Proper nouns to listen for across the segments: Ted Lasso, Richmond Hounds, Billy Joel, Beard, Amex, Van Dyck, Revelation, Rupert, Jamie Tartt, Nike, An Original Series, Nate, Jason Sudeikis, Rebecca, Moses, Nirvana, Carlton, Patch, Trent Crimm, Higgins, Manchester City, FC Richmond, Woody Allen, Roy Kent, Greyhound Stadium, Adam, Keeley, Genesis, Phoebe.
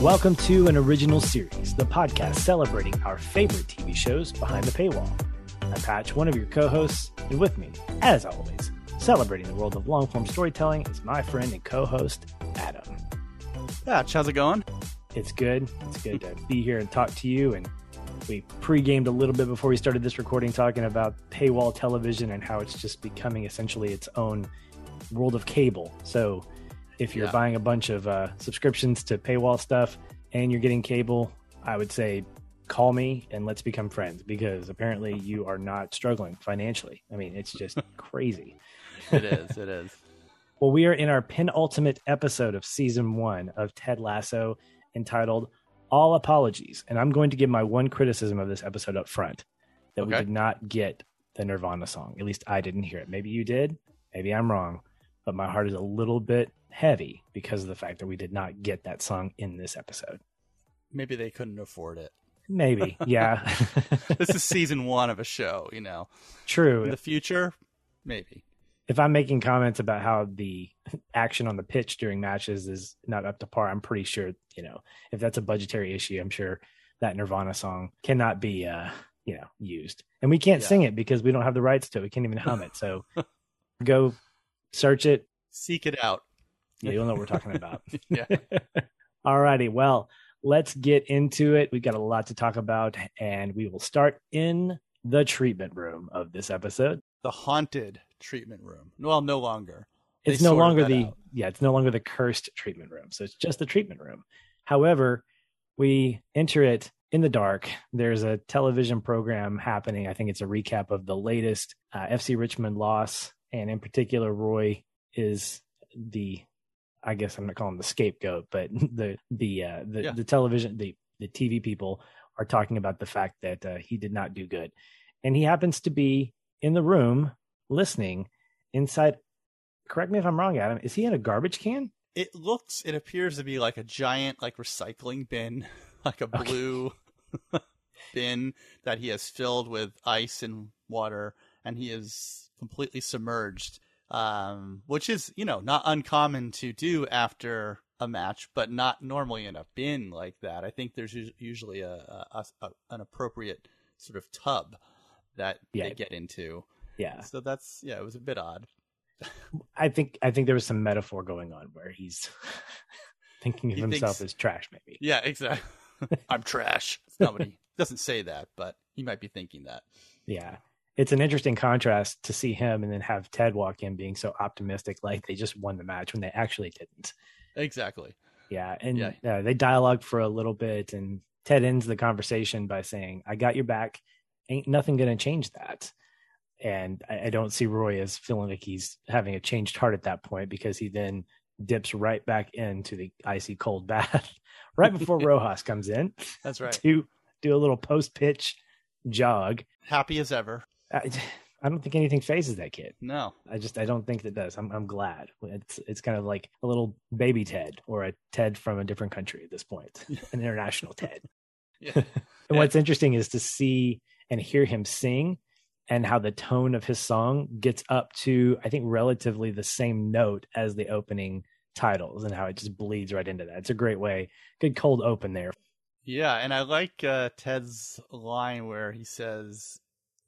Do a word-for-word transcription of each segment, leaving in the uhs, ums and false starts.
Welcome to an original series, the podcast celebrating our favorite T V shows behind the paywall. I'm Patch, one of your co-hosts, and with me, as always, celebrating the world of long-form storytelling is my friend and co-host, Adam. Patch, how's it going? It's good. It's good to be here and talk to you. And we pre-gamed a little bit before we started this recording talking about paywall television and how it's just becoming essentially its own world of cable. So if you're yeah. buying a bunch of uh, subscriptions to paywall stuff and you're getting cable, I would say call me and let's become friends, because apparently you are not struggling financially. I mean, it's just crazy. It is. It is. Well, we are in our penultimate episode of season one of Ted Lasso, entitled All Apologies. And I'm going to give my one criticism of this episode up front, that okay. we did not get the Nirvana song. At least I didn't hear it. Maybe you did. Maybe I'm wrong. But my heart is a little bit heavy because of the fact that we did not get that song in this episode. Maybe they couldn't afford it. Maybe. Yeah. This is season one of a show, you know. True. In the future, maybe. If I'm making comments about how the action on the pitch during matches is not up to par, I'm pretty sure, you know, if that's a budgetary issue, I'm sure that Nirvana song cannot be, uh, you know, used. And we can't yeah. sing it because we don't have the rights to it. We can't even hum it. So go search it. Seek it out. Yeah, you'll know what we're talking about. Yeah. All righty. Well, let's get into it. We've got a lot to talk about, and we will start in the treatment room of this episode. The haunted treatment room. Well, no longer. They it's no longer the out. yeah, it's no longer the cursed treatment room. So it's just the treatment room. However, we enter it in the dark. There's a television program happening. I think it's a recap of the latest uh, F C Richmond loss, and in particular, Roy is the I guess I'm not calling him the scapegoat, but the the uh, the, yeah. the television, the, the T V people are talking about the fact that uh, he did not do good. And he happens to be in the room listening inside. Correct me if I'm wrong, Adam. Is he in a garbage can? It looks, it appears to be like a giant, like recycling bin, like a blue okay. bin that he has filled with ice and water, and he is completely submerged. Um, which is, you know, not uncommon to do after a match, but not normally in a bin like that. I think there's usually a, a, a an appropriate sort of tub that yeah. they get into. Yeah. So that's, yeah, it was a bit odd. I think, I think there was some metaphor going on where he's thinking of he himself thinks, as trash, maybe. Yeah, exactly. I'm trash. It's not what he doesn't say that, but he might be thinking that. Yeah. It's an interesting contrast to see him and then have Ted walk in being so optimistic, like they just won the match when they actually didn't. Exactly. Yeah. And yeah. Uh, they dialogue for a little bit, and Ted ends the conversation by saying, I got your back. Ain't nothing going to change that. And I, I don't see Roy as feeling like he's having a changed heart at that point, because he then dips right back into the icy cold bath right before Rojas comes in. That's right. To do a little post-pitch jog. Happy as ever. I, I don't think anything phases that kid. No, I just I don't think that does. I'm I'm glad it's it's kind of like a little baby Ted, or a Ted from a different country at this point, an international Ted. Yeah. And yeah. what's interesting is to see and hear him sing, and how the tone of his song gets up to, I think, relatively the same note as the opening titles, and how it just bleeds right into that. It's a great way, good cold open there. Yeah, and I like uh, Ted's line where he says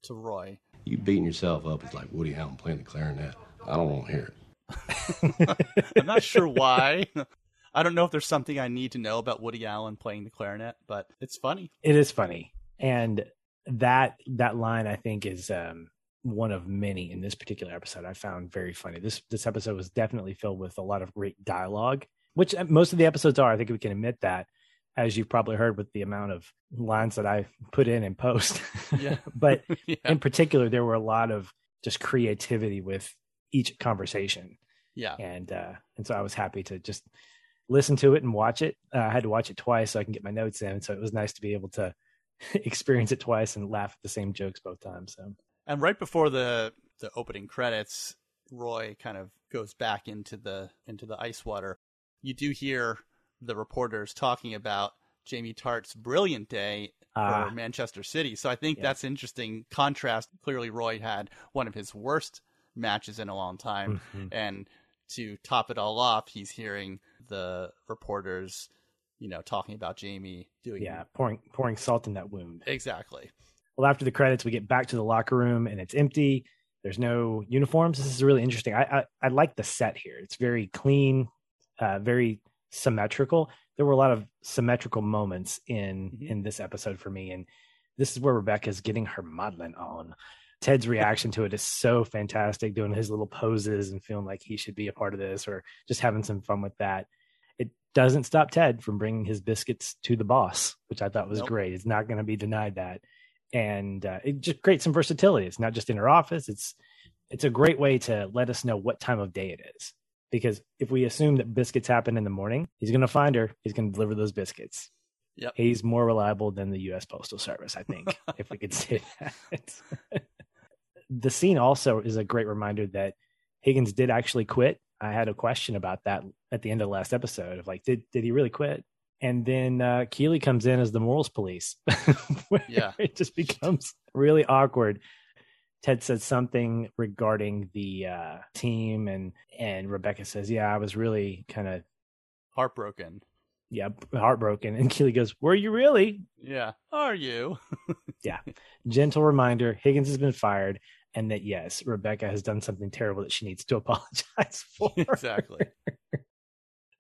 to Roy, you beating yourself up is like Woody Allen playing the clarinet. I don't want to hear it. I'm not sure why. I don't know if there's something I need to know about Woody Allen playing the clarinet, but it's funny. It is funny. And that that line, I think, is um, one of many in this particular episode I found very funny. This this episode was definitely filled with a lot of great dialogue, which most of the episodes are. I think we can admit that, as you've probably heard with the amount of lines that I put in and post. Yeah. But yeah. in particular, there were a lot of just creativity with each conversation. Yeah. And, uh, and so I was happy to just listen to it and watch it. Uh, I had to watch it twice so I can get my notes in. So it was nice to be able to experience it twice and laugh at the same jokes both times. So, and right before the, the opening credits, Roy kind of goes back into the into the ice water. You do hear the reporters talking about Jamie Tartt's brilliant day uh, for Manchester City. So I think yeah. that's interesting contrast. Clearly, Roy had one of his worst matches in a long time. Mm-hmm. And to top it all off, he's hearing the reporters, you know, talking about Jamie doing... Yeah, pouring, pouring salt in that wound. Exactly. Well, after the credits, we get back to the locker room and it's empty. There's no uniforms. This is really interesting. I, I, I like the set here. It's very clean, uh, very symmetrical. There were a lot of symmetrical moments in mm-hmm. in this episode for me, and this is where Rebecca's getting her modeling on. Ted's reaction to it is so fantastic, doing his little poses and feeling like he should be a part of this, or just having some fun with that. It doesn't stop Ted from bringing his biscuits to the boss, which I thought was nope. great. It's not going to be denied that, and uh, it just creates some versatility. It's not just in her office. It's it's a great way to let us know what time of day it is. Because if we assume that biscuits happen in the morning, he's going to find her. He's going to deliver those biscuits. Yep. He's more reliable than the U S Postal Service, I think, if we could say that. The scene also is a great reminder that Higgins did actually quit. I had a question about that at the end of the last episode of like, did did he really quit? And then uh, Keeley comes in as the morals police. where yeah. It just becomes really awkward. Ted said something regarding the uh, team, and, and Rebecca says, yeah, I was really kind of... Heartbroken. Yeah, heartbroken. And Keeley goes, were you really? Yeah. Are you? yeah. Gentle reminder, Higgins has been fired, and that, yes, Rebecca has done something terrible that she needs to apologize for. Exactly.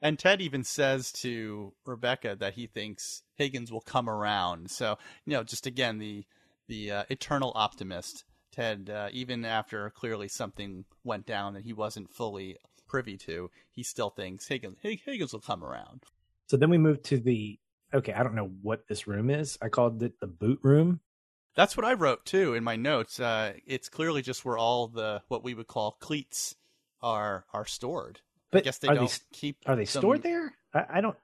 And Ted even says to Rebecca that he thinks Higgins will come around. So, you know, just again, the, the uh, eternal optimist. Ted, uh, even after clearly something went down that he wasn't fully privy to, he still thinks Higgins, Higgins will come around. So then we move to the, okay, I don't know what this room is. I called it the boot room. That's what I wrote, too, in my notes. Uh, it's clearly just where all the, what we would call cleats are are stored. But I guess they don't they, keep... Are they some... stored there? I, I don't...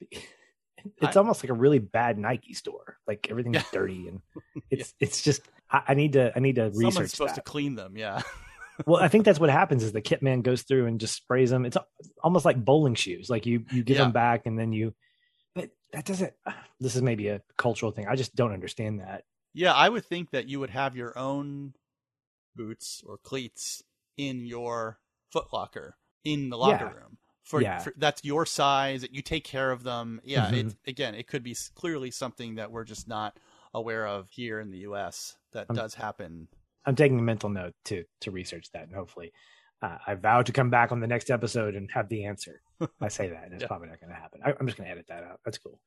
It's I... almost like a really bad Nike store. Like everything's yeah. dirty and it's yeah. it's just... I need to. I need to research. Someone's supposed that. to clean them. Yeah. Well, I think that's what happens is the kit man goes through and just sprays them. It's almost like bowling shoes. Like you, you give yeah. them back and then you. But that doesn't. This is maybe a cultural thing. I just don't understand that. Yeah, I would think that you would have your own boots or cleats in your Foot Locker in the locker yeah. room. For, yeah. for that's your size. You take care of them. Yeah. Mm-hmm. It, again, it could be clearly something that we're just not aware of here in the U S That I'm, does happen. I'm taking a mental note to to research that, and hopefully uh, I vow to come back on the next episode and have the answer. I say that, and it's yeah. probably not going to happen. I, I'm just going to edit that out. That's cool.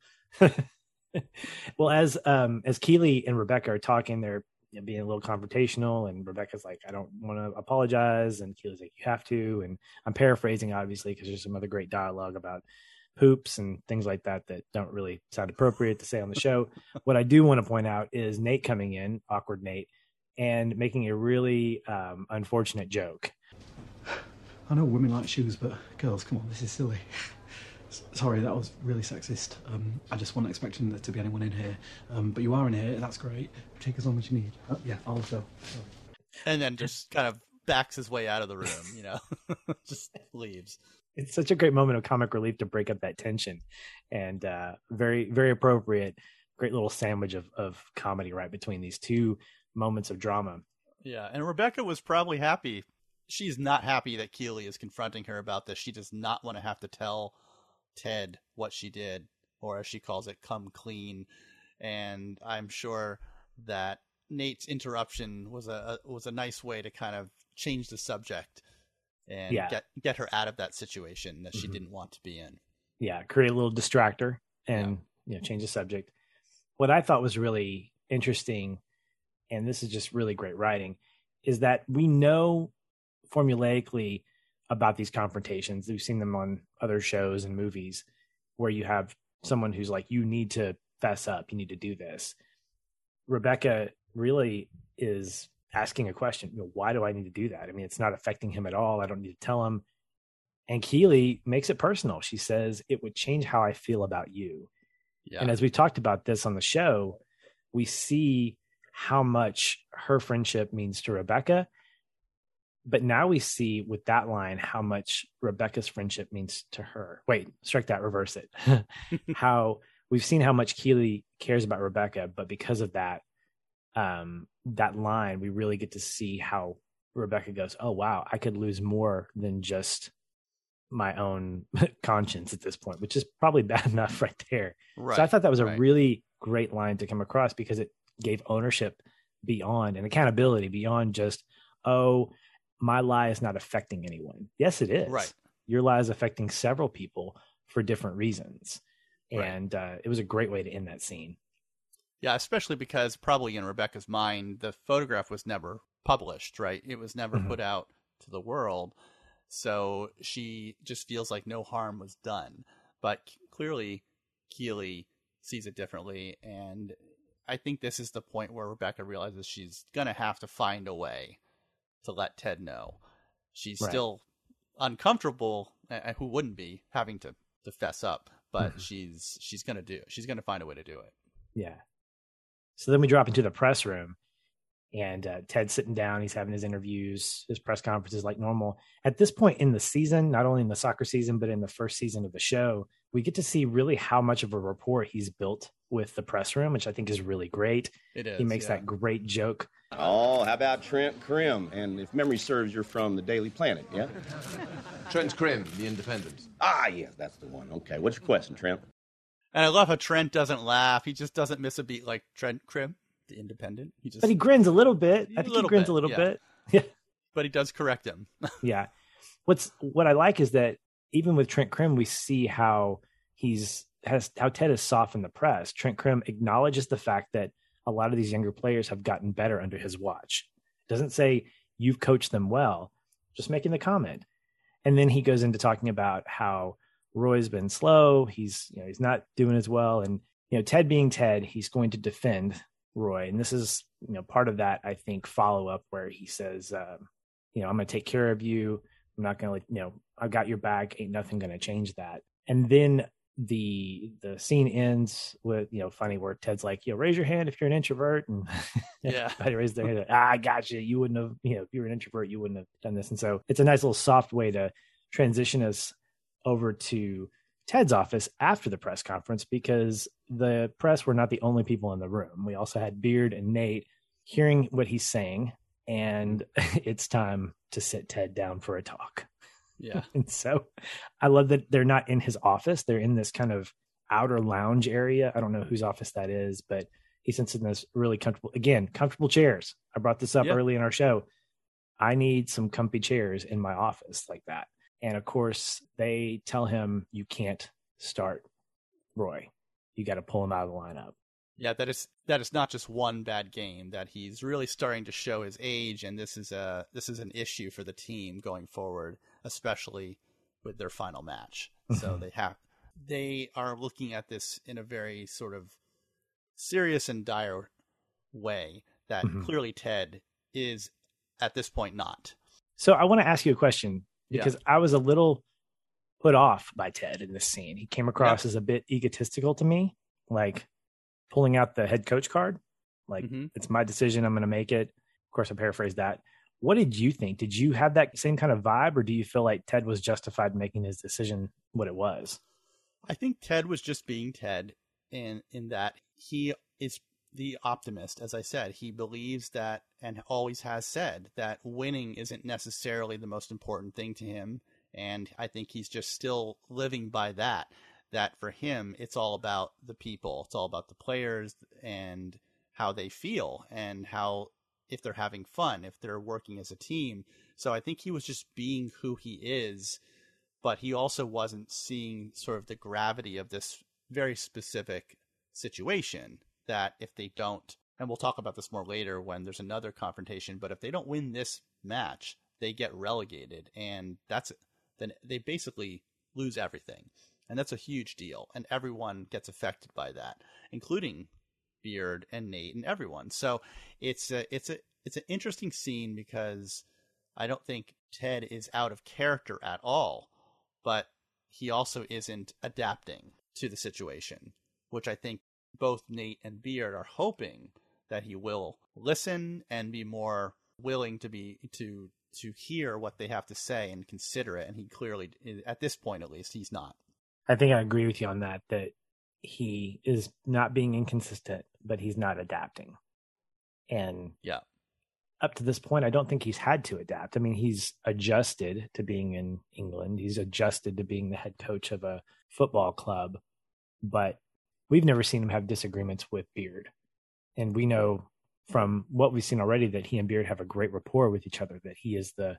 Well, as um, as Keeley and Rebecca are talking, they're being a little confrontational, and Rebecca's like, I don't want to apologize, and Keeley's like, you have to, and I'm paraphrasing, obviously, because there's some other great dialogue about poops and things like that that don't really sound appropriate to say on the show. What I do want to point out is Nate coming in, awkward Nate, and making a really um, unfortunate joke. I know women like shoes, but girls, come on, this is silly. Sorry, that was really sexist. Um, I just wasn't expecting there to be anyone in here. Um, but you are in here, that's great. Take as long as you need. Uh, yeah, I'll go. And then just kind of backs his way out of the room, you know, just leaves. It's such a great moment of comic relief to break up that tension, and uh, very, very appropriate. Great little sandwich of, of comedy right between these two moments of drama. Yeah. And Rebecca was probably happy. She's not happy that Keeley is confronting her about this. She does not want to have to tell Ted what she did, or as she calls it, come clean. And I'm sure that Nate's interruption was a, a was a nice way to kind of change the subject and yeah. get get her out of that situation that she mm-hmm. didn't want to be in. Yeah, create a little distractor and yeah. you know, change the subject. What I thought was really interesting, and this is just really great writing, is that we know formulaically about these confrontations. We've seen them on other shows and movies where you have someone who's like, you need to fess up, you need to do this. Rebecca really is asking a question, you know, why do I need to do that? I mean, it's not affecting him at all. I don't need to tell him. And Keeley makes it personal. She says, it would change how I feel about you. Yeah. And as we talked about this on the show, we see how much her friendship means to Rebecca, But now we see with that line how much Rebecca's friendship means to her. Wait, strike that, reverse it. How we've seen how much Keeley cares about Rebecca, but because of that, um, that line, we really get to see how Rebecca goes, oh, wow, I could lose more than just my own conscience at this point, which is probably bad enough right there. Right, so I thought that was a right. really great line to come across because it gave ownership beyond and accountability beyond just, oh, my lie is not affecting anyone. Yes, it is. Right. Your lie is affecting several people for different reasons. And right. uh, it was a great way to end that scene. Yeah, especially because probably in Rebecca's mind, the photograph was never published, right? It was never mm-hmm. put out to the world. So she just feels like no harm was done. But clearly, Keeley sees it differently. And I think this is the point where Rebecca realizes she's going to have to find a way to let Ted know. She's right. still uncomfortable, and who wouldn't be, having to, to fess up, but mm-hmm. she's she's gonna do she's gonna find a way to do it. Yeah. So then we drop into the press room, and uh, Ted's sitting down. He's having his interviews, his press conferences like normal. At this point in the season, not only in the soccer season but in the first season of the show, we get to see really how much of a rapport he's built with the press room, which I think is really great. It is. He makes yeah. that great joke. Oh, how about Trent Crimm? And if memory serves, you're from the Daily Planet, yeah? Trent Crimm, the Independent. Ah, yes, that's the one. Okay, what's your question, Trent? And I love how Trent doesn't laugh. He just doesn't miss a beat like Trent Crimm, the Independent. He just, but he grins a little bit. I think he grins bit, a little yeah. bit. Yeah. But he does correct him. yeah. What's What I like is that even with Trent Crimm, we see how he's... Has, how Ted has softened the press. Trent Crimm acknowledges the fact that a lot of these younger players have gotten better under his watch. Doesn't say you've coached them well, just making the comment. And then he goes into talking about how Roy's been slow. He's, you know, he's not doing as well. And, you know, Ted being Ted, he's going to defend Roy. And this is, you know, part of that, I think, follow up where he says, um, you know, I'm going to take care of you. I'm not going to, you know, I've got your back. Ain't nothing going to change that. And then the the scene ends with, you know, funny where Ted's like, you know, raise your hand if you're an introvert, and yeah, everybody raised their hand. Like, ah, I got you. You wouldn't have, you know, if you were an introvert, you wouldn't have done this. And so it's a nice little soft way to transition us over to Ted's office after the press conference, because the press were not the only people in the room. We also had Beard and Nate hearing what he's saying, and it's time to sit Ted down for a talk. Yeah. And so I love that they're not in his office. They're in this kind of outer lounge area. I don't know whose office that is, but he sits in this really comfortable, again, comfortable chairs. I brought this up yep. early in our show. I need some comfy chairs in my office like that. And of course they tell him, you can't start Roy. You got to pull him out of the lineup. Yeah. That is, that is not just one bad game, that he's really starting to show his age. And this is a, this is an issue for the team going forward, especially with their final match. So they have, they are looking at this in a very sort of serious and dire way that mm-hmm. clearly Ted is at this point not. So I want to ask you a question, because yeah. I was a little put off by Ted in this scene. He came across yeah. as a bit egotistical to me, like pulling out the head coach card, like mm-hmm. it's my decision. I'm going to make it. Of course, I paraphrased that. What did you think? Did you have that same kind of vibe, or do you feel like Ted was justified in making his decision what it was? I think Ted was just being Ted, in, in that he is the optimist. As I said, he believes that, and always has said, that winning isn't necessarily the most important thing to him. And I think he's just still living by that, that for him, it's all about the people. It's all about the players and how they feel, and how if they're having fun, if they're working as a team. So I think he was just being who he is, but he also wasn't seeing sort of the gravity of this very specific situation, that if they don't, and we'll talk about this more later when there's another confrontation, but if they don't win this match, they get relegated, and that's, then they basically lose everything. And that's a huge deal. And everyone gets affected by that, including Beard and Nate and everyone. So it's a, it's a, it's an interesting scene, because I don't think Ted is out of character at all, but he also isn't adapting to the situation, which I think both Nate and Beard are hoping that he will listen and be more willing to be, to to hear what they have to say and consider it. And he clearly, at this point at least, he's not. I think I agree with you on that, that he is not being inconsistent, but he's not adapting. And yeah, up to this point, I don't think he's had to adapt. I mean, he's adjusted to being in England. He's adjusted to being the head coach of a football club. But we've never seen him have disagreements with Beard. And we know from what we've seen already that he and Beard have a great rapport with each other, that he is the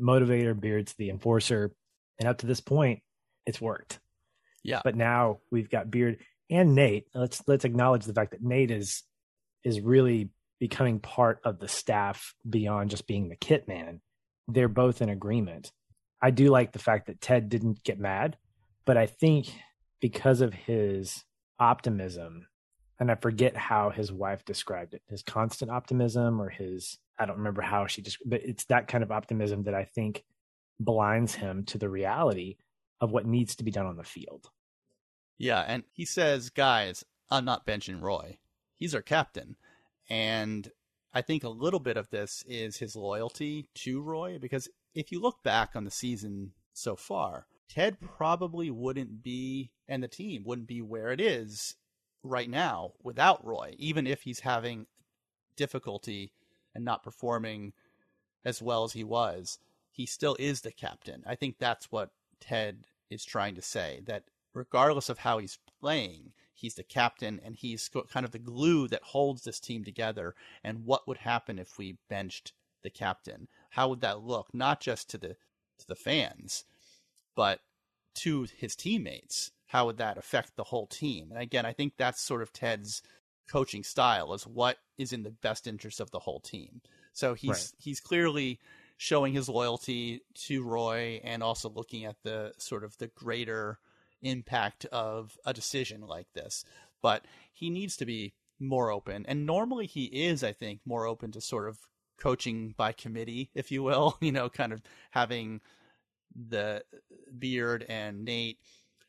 motivator, Beard's the enforcer. And up to this point, it's worked. Yeah. But now we've got Beard and Nate. Let's let's acknowledge the fact that Nate is is really becoming part of the staff beyond just being the kit man. They're both in agreement. I do like the fact that Ted didn't get mad, but I think because of his optimism, and I forget how his wife described it, his constant optimism or his, I don't remember how she just, but it's that kind of optimism that I think blinds him to the reality of what needs to be done on the field. Yeah. And he says, guys, I'm not benching Roy. He's our captain. And I think a little bit of this is his loyalty to Roy, because if you look back on the season so far, Ted probably wouldn't be, and the team wouldn't be where it is right now without Roy, even if he's having difficulty and not performing as well as he was. He still is the captain. I think that's what Ted is trying to say, that regardless of how he's playing, he's the captain and he's kind of the glue that holds this team together. And what would happen if we benched the captain? How would that look? Not just to the to the fans, but to his teammates. How would that affect the whole team? And again, I think that's sort of Ted's coaching style, is what is in the best interest of the whole team. So he's right. He's clearly showing his loyalty to Roy and also looking at the sort of the greater impact of a decision like this. But he needs to be more open. And normally he is, I think, more open to sort of coaching by committee, if you will, you know, kind of having the Beard and Nate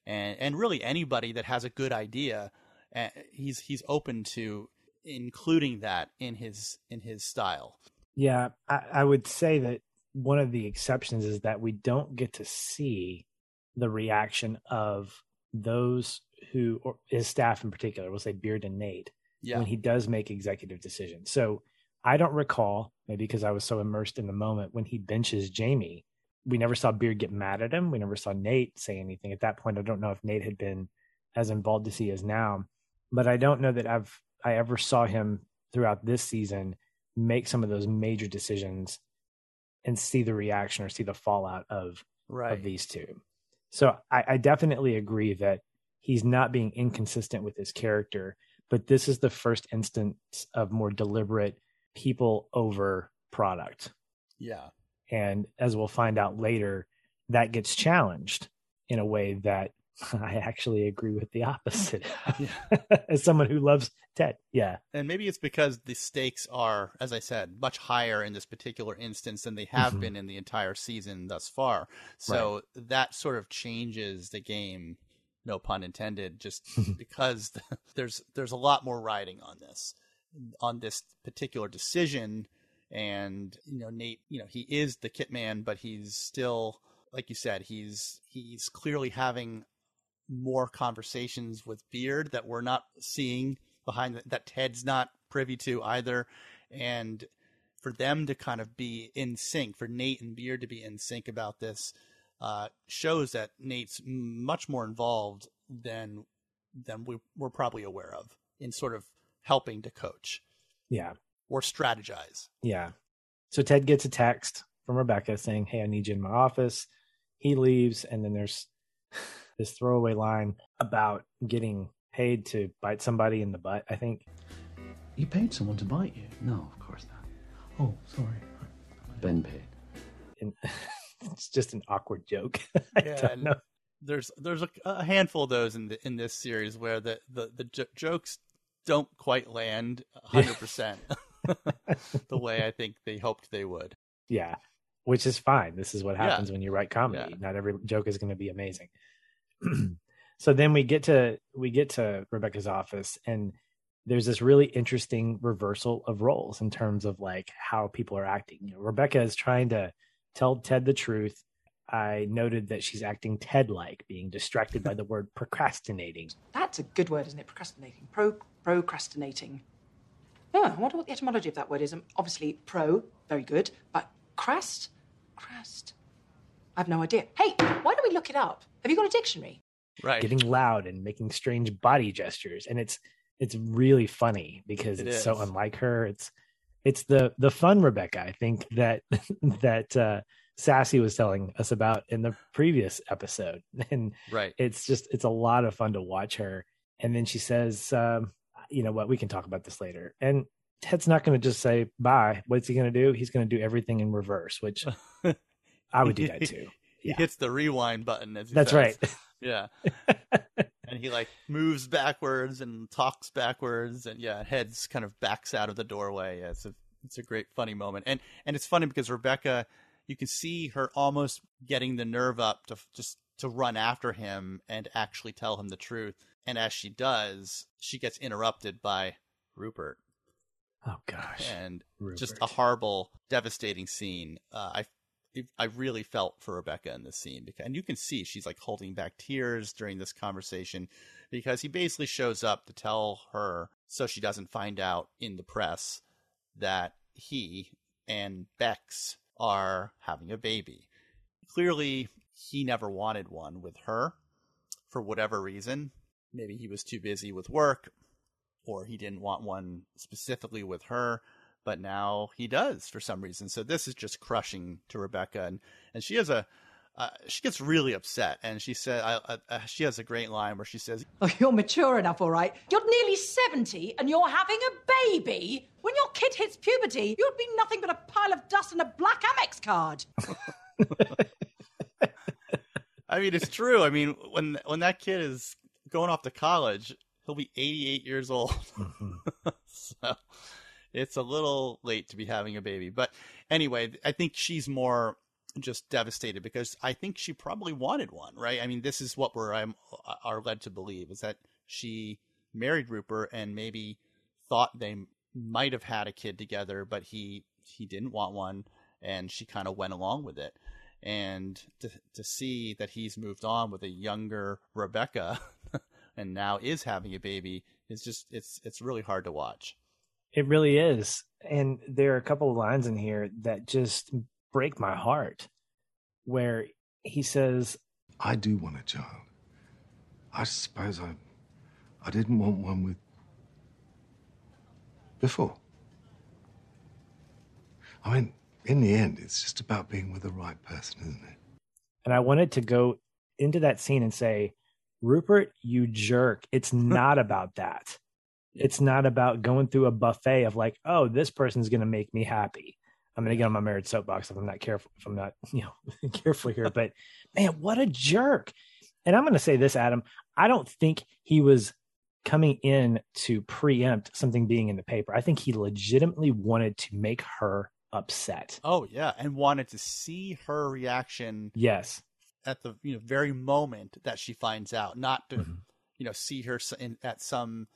and, and really anybody that has a good idea. And he's, he's open to including that in his, in his style. Yeah, I, I would say that one of the exceptions is that we don't get to see the reaction of those who, or his staff in particular, we'll say Beard and Nate, yeah, when he does make executive decisions. So I don't recall, maybe because I was so immersed in the moment, when he benches Jamie, we never saw Beard get mad at him. We never saw Nate say anything at that point. I don't know if Nate had been as involved as he is now, but I don't know that I've I ever saw him throughout this season make some of those major decisions and see the reaction or see the fallout of, right. of these two. So I, I definitely agree that he's not being inconsistent with his character, but this is the first instance of more deliberate people over product. Yeah. And as we'll find out later, that gets challenged in a way that I actually agree with the opposite as someone who loves Ted. Yeah. And maybe it's because the stakes are, as I said, much higher in this particular instance than they have mm-hmm. been in the entire season thus far. So right. that sort of changes the game, no pun intended, just because there's, there's a lot more riding on this, on this particular decision. And, you know, Nate, you know, he is the kit man, but he's still, like you said, he's, he's clearly having more conversations with Beard that we're not seeing behind the, that Ted's not privy to either. And for them to kind of be in sync, for Nate and Beard to be in sync about this, uh, shows that Nate's much more involved than, than we were probably aware of in sort of helping to coach. Yeah. Or strategize. Yeah. So Ted gets a text from Rebecca saying, hey, I need you in my office. He leaves. And then there's this throwaway line about getting paid to bite somebody in the butt, I think. You paid someone to bite you? No, of course not. Oh, sorry. Ben paid. And it's just an awkward joke. I yeah, don't know. There's there's a, a handful of those in the, in this series where the, the, the j- jokes don't quite land one hundred percent the way I think they hoped they would. Yeah, which is fine. This is what happens yeah. when you write comedy. Yeah. Not every joke is going to be amazing. So then we get to we get to Rebecca's office, and there's this really interesting reversal of roles in terms of like how people are acting. You know, Rebecca is trying to tell Ted the truth. I noted that she's acting Ted-like, being distracted by the word procrastinating. That's a good word, isn't it? Procrastinating. Pro procrastinating. Oh, I wonder what the etymology of that word is. Um, obviously, pro, very good, but crast? Crast? I have no idea. Hey, why don't we look it up? Have you got a dictionary? Right. Getting loud and making strange body gestures, and it's it's really funny because it it's is. so unlike her. It's it's the the fun Rebecca, I think, that that uh, Sassy was telling us about in the previous episode, and right, it's just it's a lot of fun to watch her. And then she says, um, "You know what? We can talk about this later." And Ted's not going to just say bye. What's he going to do? He's going to do everything in reverse, which I would do that too. Yeah. He hits the rewind button as he That's says. Right. Yeah. And he like moves backwards and talks backwards, and yeah, heads kind of backs out of the doorway. Yeah, it's a it's a great funny moment. And and it's funny because Rebecca, you can see her almost getting the nerve up to just to run after him and actually tell him the truth. And as she does, she gets interrupted by Rupert. Oh gosh. And Rupert. Just a horrible, devastating scene. Uh, I I really felt for Rebecca in this scene, because, and you can see she's like holding back tears during this conversation, because he basically shows up to tell her so she doesn't find out in the press that he and Bex are having a baby. Clearly, he never wanted one with her for whatever reason. Maybe he was too busy with work, or he didn't want one specifically with her. But now he does for some reason. So this is just crushing to Rebecca. And, and she has a, uh, she gets really upset. And she said, I, I, she has a great line where she says, "Oh, you're mature enough, all right. You're nearly seventy and you're having a baby. When your kid hits puberty, you'll be nothing but a pile of dust and a black Amex card." I mean, it's true. I mean, when, when that kid is going off to college, he'll be eighty-eight years old. Mm-hmm. So... it's a little late to be having a baby. But anyway, I think she's more just devastated because I think she probably wanted one, right? I mean, this is what we're I'm, are led to believe, is that she married Rupert and maybe thought they might have had a kid together, but he, he didn't want one, and she kind of went along with it. And to, to see that he's moved on with a younger Rebecca and now is having a baby is just it's it's really hard to watch. It really is. And there are a couple of lines in here that just break my heart, where he says, "I do want a child. I suppose I I didn't want one with before. I mean, in the end, it's just about being with the right person, isn't it?" And I wanted to go into that scene and say, Rupert, you jerk. It's not about that. It's not about going through a buffet of like, oh, this person's going to make me happy. I'm going to get on my marriage soapbox if I'm not careful, if I'm not, you know, careful here. But man, what a jerk. And I'm going to say this, Adam, I don't think he was coming in to preempt something being in the paper. I think he legitimately wanted to make her upset. Oh, yeah. And wanted to see her reaction. Yes. At the you know very moment that she finds out, not to, mm-hmm. you know, see her in, at some,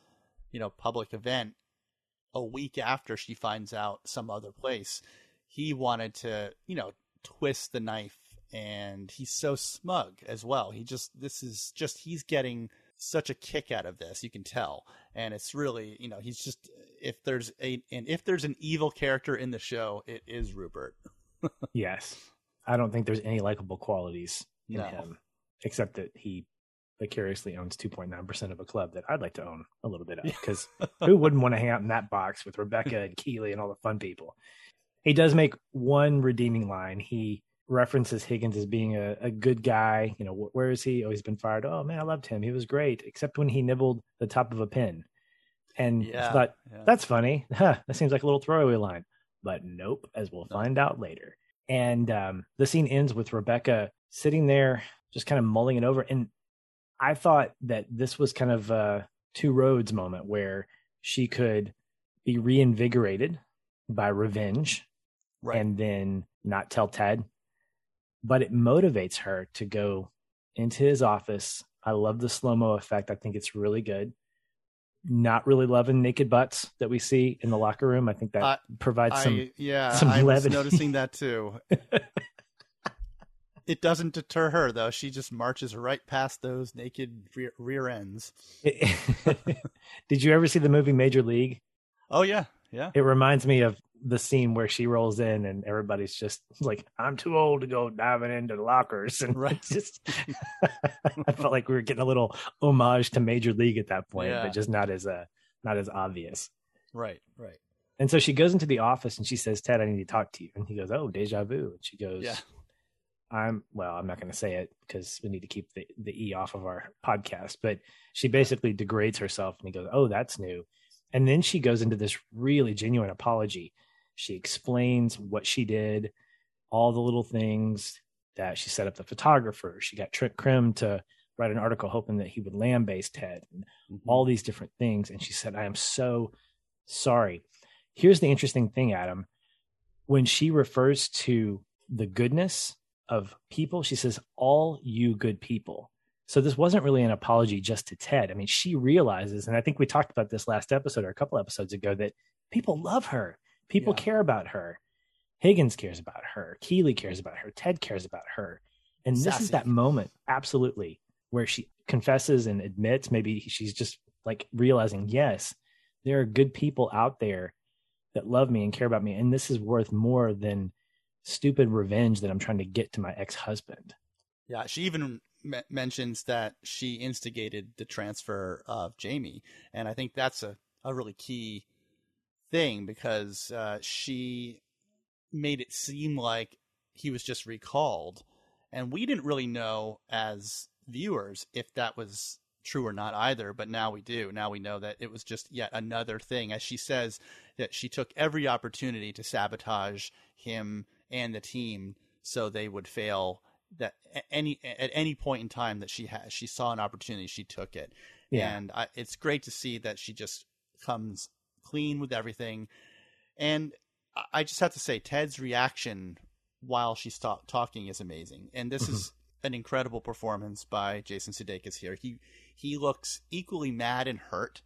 you know, public event a week after she finds out some other place. He wanted to, you know, twist the knife, and he's so smug as well. He just, this is just, he's getting such a kick out of this. You can tell. And it's really, you know, he's just, if there's a, and if there's an evil character in the show, it is Rupert. Yes. I don't think there's any likable qualities in no. him, except that he vicariously owns two point nine percent of a club that I'd like to own a little bit of, because who wouldn't want to hang out in that box with Rebecca and Keeley and all the fun people? He does make one redeeming line. He references Higgins as being a, a good guy. You know, where is he? Oh, he's been fired. Oh man, I loved him. He was great, except when he nibbled the top of a pen. And yeah, I thought, yeah. that's funny. Huh, that seems like a little throwaway line, but nope, as we'll nope. find out later. And um, the scene ends with Rebecca sitting there, just kind of mulling it over. And I thought that this was kind of a two roads moment where she could be reinvigorated by revenge, right, and then not tell Ted, but it motivates her to go into his office. I love the slow-mo effect. I think it's really good. not really loving naked butts that we see in the locker room. I think that uh, provides some I, yeah, some I levity. Was noticing that too. It doesn't deter her, though. She just marches right past those naked rear, rear ends. Did you ever see the movie Major League? Oh, yeah. Yeah. It reminds me of the scene where she rolls in and everybody's just like, I'm too old to go diving into the lockers. And right. just, I felt like we were getting a little homage to Major League at that point, yeah. but just not as uh, not as obvious. Right, right. And so she goes into the office and she says, Ted, I need to talk to you. And he goes, oh, deja vu. And she goes, yeah. I'm, well, I'm not going to say it because we need to keep the, the E off of our podcast, but she basically degrades herself and he goes, oh, that's new. And then she goes into this really genuine apology. She explains what she did, all the little things that she set up the photographer. She got Trent Crimm to write an article hoping that he would lambaste Ted and all these different things. And she said, I am so sorry. Here's the interesting thing, Adam. When she refers to the goodness of people, she says, all you good people. So this wasn't really an apology just to Ted. I mean, she realizes, and I think we talked about this last episode or a couple episodes ago, that people love her. People yeah. care about her. Higgins cares about her. Keeley cares about her. Ted cares about her. And this Sassy. Is that moment, absolutely, where she confesses and admits, maybe she's just like realizing, yes, there are good people out there that love me and care about me. And this is worth more than stupid revenge that I'm trying to get to my ex-husband. Yeah, she even me- mentions that she instigated the transfer of Jamie. And I think that's a, a really key thing because uh, she made it seem like he was just recalled. And we didn't really know as viewers if that was true or not either, but now we do. Now we know that it was just yet another thing. As she says, that she took every opportunity to sabotage him and the team so they would fail. That at any at any point in time that she has, she saw an opportunity, she took it. Yeah. And I, it's great to see that she just comes clean with everything. And I just have to say, Ted's reaction while she's ta- talking is amazing. And this mm-hmm. is an incredible performance by Jason Sudeikis here. He he looks equally mad and hurt,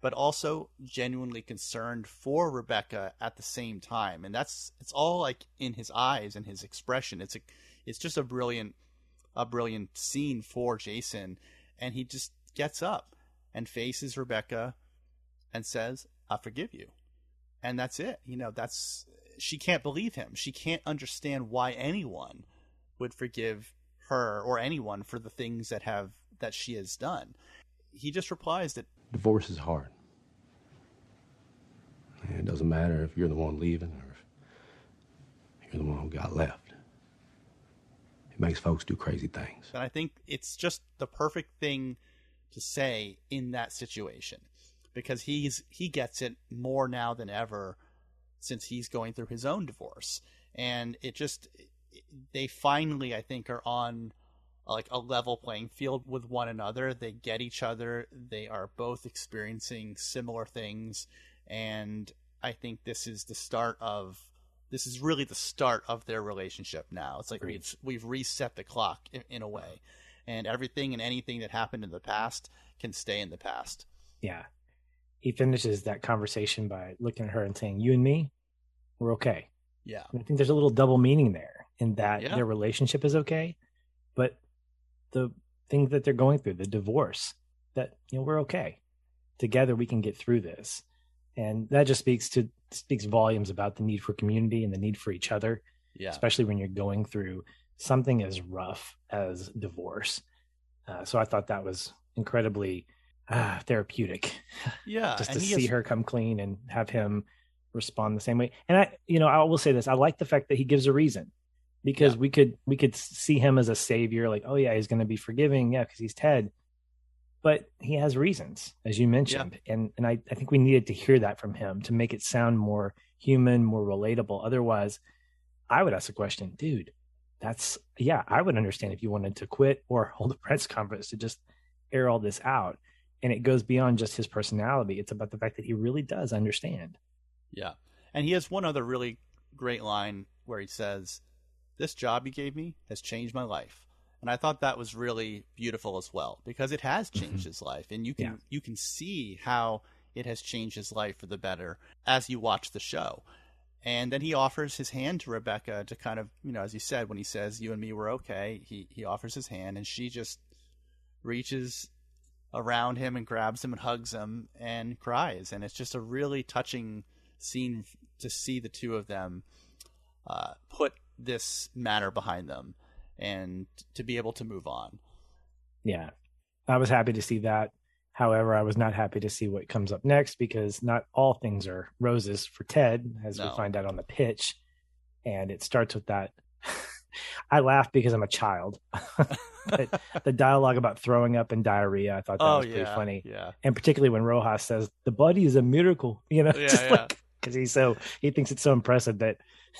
but also genuinely concerned for Rebecca at the same time. And that's it's all like in his eyes and his expression. It's a It's just a brilliant, a brilliant scene for Jason, and he just gets up and faces Rebecca and says, "I forgive you," and that's it. You know, that's she can't believe him. She can't understand why anyone would forgive her or anyone for the things that have that she has done. He just replies that divorce is hard. And it doesn't matter if you're the one leaving or if you're the one who got left. It makes folks do crazy things. And I think it's just the perfect thing to say in that situation because he's he gets it more now than ever since he's going through his own divorce. And it just they finally, I think, are on like a level playing field with one another. They get each other. They are both experiencing similar things. And I think this is the start of This is really the start of their relationship now. It's like we've, we've reset the clock in, in a way. And everything and anything that happened in the past can stay in the past. Yeah. He finishes that conversation by looking at her and saying, you and me, we're okay. Yeah. And I think there's a little double meaning there in that yeah. their relationship is okay, but the thing that they're going through, the divorce, that, you know, we're okay. Together we can get through this. And that just speaks to speaks volumes about the need for community and the need for each other, yeah. especially when you're going through something as rough as divorce. Uh, so I thought that was incredibly uh, therapeutic. Yeah, just to see is... her come clean and have him respond the same way. And I, you know, I will say this: I like the fact that he gives a reason because yeah. we could we could see him as a savior, like, oh yeah, he's going to be forgiving, yeah, because he's Ted. But he has reasons, as you mentioned. Yeah. And and I, I think we needed to hear that from him to make it sound more human, more relatable. Otherwise, I would ask the question, dude, that's, yeah, I would understand if you wanted to quit or hold a press conference to just air all this out. And it goes beyond just his personality. It's about the fact that he really does understand. Yeah. And he has one other really great line where he says, this job you gave me has changed my life. And I thought that was really beautiful as well, because it has changed his life, and you can yeah. you can see how it has changed his life for the better as you watch the show. And then he offers his hand to Rebecca to kind of, you know, as you said, when he says, you and me were okay, he, he offers his hand, and she just reaches around him and grabs him and hugs him and cries. And it's just a really touching scene to see the two of them uh, put this matter behind them and to be able to move on. Yeah, I was happy to see that. However, I was not happy to see what comes up next, because not all things are roses for Ted, as no. we find out on the pitch. And it starts with that. I laugh because I'm a child. But the dialogue about throwing up and diarrhea, I thought that oh, was pretty yeah, funny. Yeah. And particularly when Rojas says, the buddy is a miracle, you know, yeah, just yeah. like, because he's so, he thinks it's so impressive that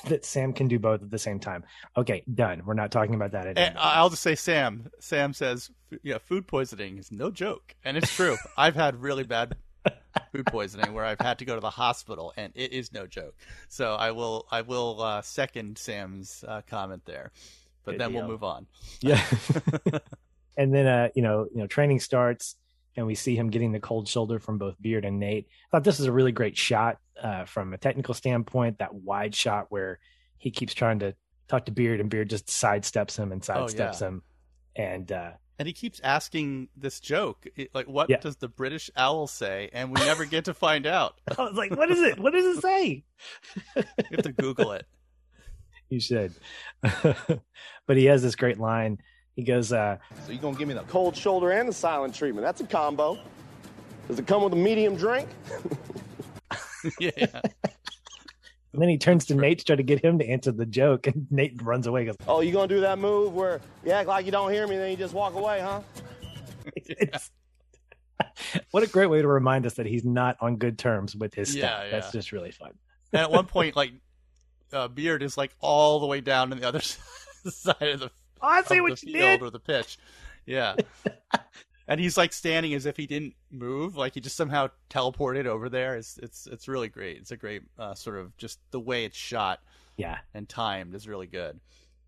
that Sam can do both at the same time. Okay, done. We're not talking about that anymore. I'll just say Sam. Sam says, yeah, food poisoning is no joke. And it's true. I've had really bad food poisoning where I've had to go to the hospital, and it is no joke. So I will I will uh, second Sam's uh, comment there. But Good then deal. We'll move on. Yeah. And then, uh, you know, you know, training starts, and we see him getting the cold shoulder from both Beard and Nate. I thought this is a really great shot uh, from a technical standpoint, that wide shot where he keeps trying to talk to Beard and Beard just sidesteps him and sidesteps oh, yeah. him. And uh, and he keeps asking this joke, like, what yeah. does the British owl say? And we never get to find out. I was like, what is it? What does it say? You have to Google it. You should. But he has this great line. He goes, uh, so you're going to give me the cold shoulder and the silent treatment. That's a combo. Does it come with a medium drink? Yeah. And then he turns That's to true. Nate to try to get him to answer the joke. And Nate runs away. Goes, oh, you going to do that move where you act like you don't hear me, then you just walk away, huh? It's, what a great way to remind us that he's not on good terms with his yeah, staff. Yeah. That's just really fun. And at one point, like, uh, Beard is like all the way down on the other side of the Oh, I see what you did. Or the pitch. Yeah. And he's like standing as if he didn't move. Like he just somehow teleported over there. It's it's, it's really great. It's a great uh, sort of just the way it's shot. Yeah. And timed is really good.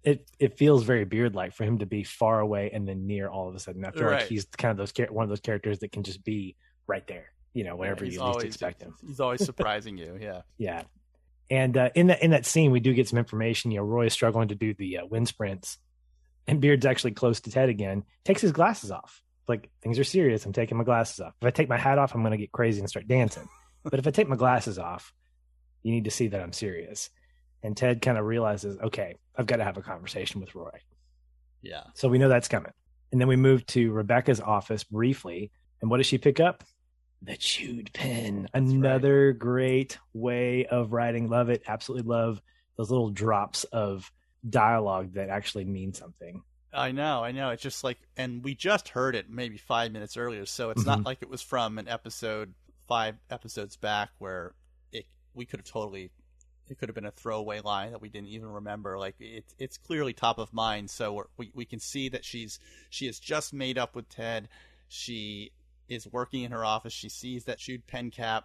It it feels very Beard-like for him to be far away and then near all of a sudden. I feel right. like he's kind of those one of those characters that can just be right there, you know, wherever yeah, you always, least expect him. He's always surprising you. Yeah. Yeah. And uh, in, the, in that scene, we do get some information. You know, Roy is struggling to do the uh, wind sprints. And Beard's actually close to Ted again, takes his glasses off. Like, things are serious. I'm taking my glasses off. If I take my hat off, I'm going to get crazy and start dancing. But if I take my glasses off, you need to see that I'm serious. And Ted kind of realizes, okay, I've got to have a conversation with Roy. Yeah. So we know that's coming. And then we move to Rebecca's office briefly. And what does she pick up? The chewed pen. That's Another right. great way of writing. Love it. Absolutely love those little drops of dialogue that actually means something. I know, I know. It's just like, and we just heard it maybe five minutes earlier, so it's mm-hmm. not like it was from an episode five episodes back where it we could have totally, it could have been a throwaway line that we didn't even remember. Like it, it's clearly top of mind, so we're, we we can see that she's she has just made up with Ted. She is working in her office. She sees that chewed pen cap,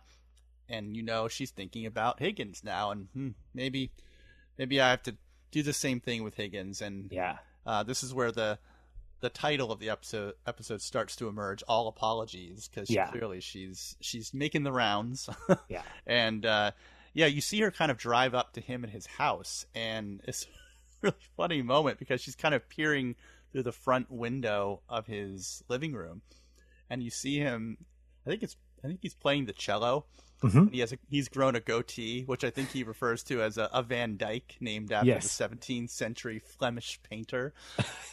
and you know she's thinking about Higgins now, and hmm, maybe maybe I have to do the same thing with Higgins, and yeah, uh, this is where the the title of the episode episode starts to emerge. All apologies, because yeah. clearly she's she's making the rounds. Yeah, and uh, yeah, you see her kind of drive up to him at his house, and it's a really funny moment because she's kind of peering through the front window of his living room, and you see him. I think it's I think he's playing the cello. Mm-hmm. He has a, he's grown a goatee, which I think he refers to as a, a Van Dyck, named after yes. the seventeenth century Flemish painter.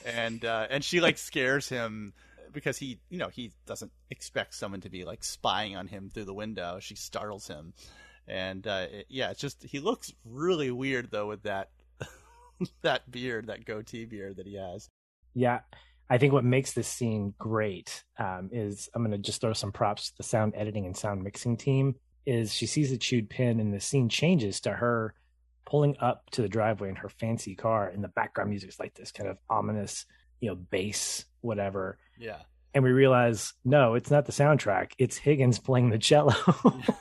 And uh, and she like scares him because he, you know, he doesn't expect someone to be like spying on him through the window. She startles him. And uh, it, yeah, it's just he looks really weird, though, with that that beard, that goatee beard that he has. Yeah. I think what makes this scene great um, is I'm going to just throw some props to the sound editing and sound mixing team. Is she sees the chewed pen and the scene changes to her pulling up to the driveway in her fancy car, and the background music is like this kind of ominous, you know, bass, whatever. Yeah. And we realize, no, it's not the soundtrack. It's Higgins playing the cello. I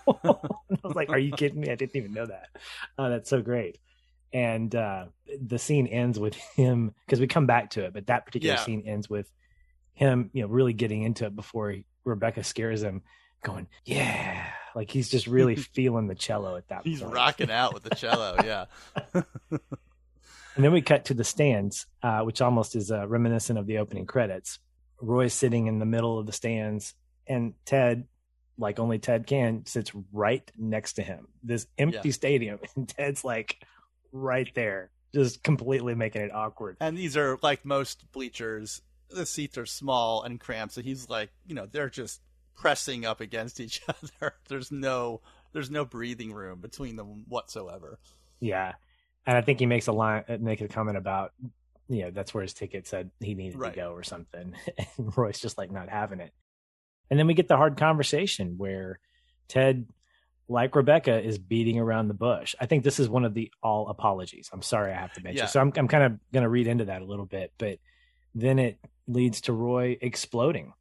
was like, are you kidding me? I didn't even know that. Oh, that's so great. And uh, the scene ends with him, because we come back to it, but that particular yeah. scene ends with him, you know, really getting into it before he, Rebecca scares him, going, yeah, like he's just really feeling the cello at that he's point. He's rocking out with the cello, yeah. And then we cut to the stands, uh, which almost is uh, reminiscent of the opening credits. Roy's sitting in the middle of the stands, and Ted, like only Ted can, sits right next to him. This empty yeah. stadium, and Ted's like... right there, just completely making it awkward. And these are like most bleachers, the seats are small and cramped, so he's like, you know, they're just pressing up against each other. There's no there's no breathing room between them whatsoever. Yeah. And I think he makes a line make a comment about, you know, that's where his ticket said he needed right. to go or something. And Roy's just like not having it. And then we get the hard conversation where Ted, like Rebecca, is beating around the bush. I think this is one of the all apologies. I'm sorry I have to mention. Yeah. So I'm I'm kind of going to read into that a little bit, but then it leads to Roy exploding.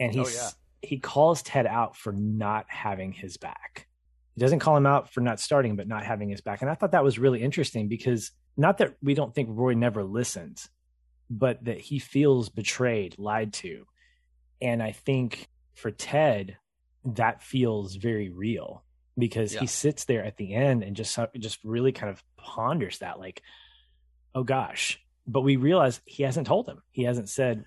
And he's, oh, yeah. he calls Ted out for not having his back. He doesn't call him out for not starting, but not having his back. And I thought that was really interesting, because not that we don't think Roy never listens, but that he feels betrayed, lied to. And I think for Ted, that feels very real. Because yeah. he sits there at the end and just just really kind of ponders that, like, oh gosh. But we realize he hasn't told him. He hasn't said,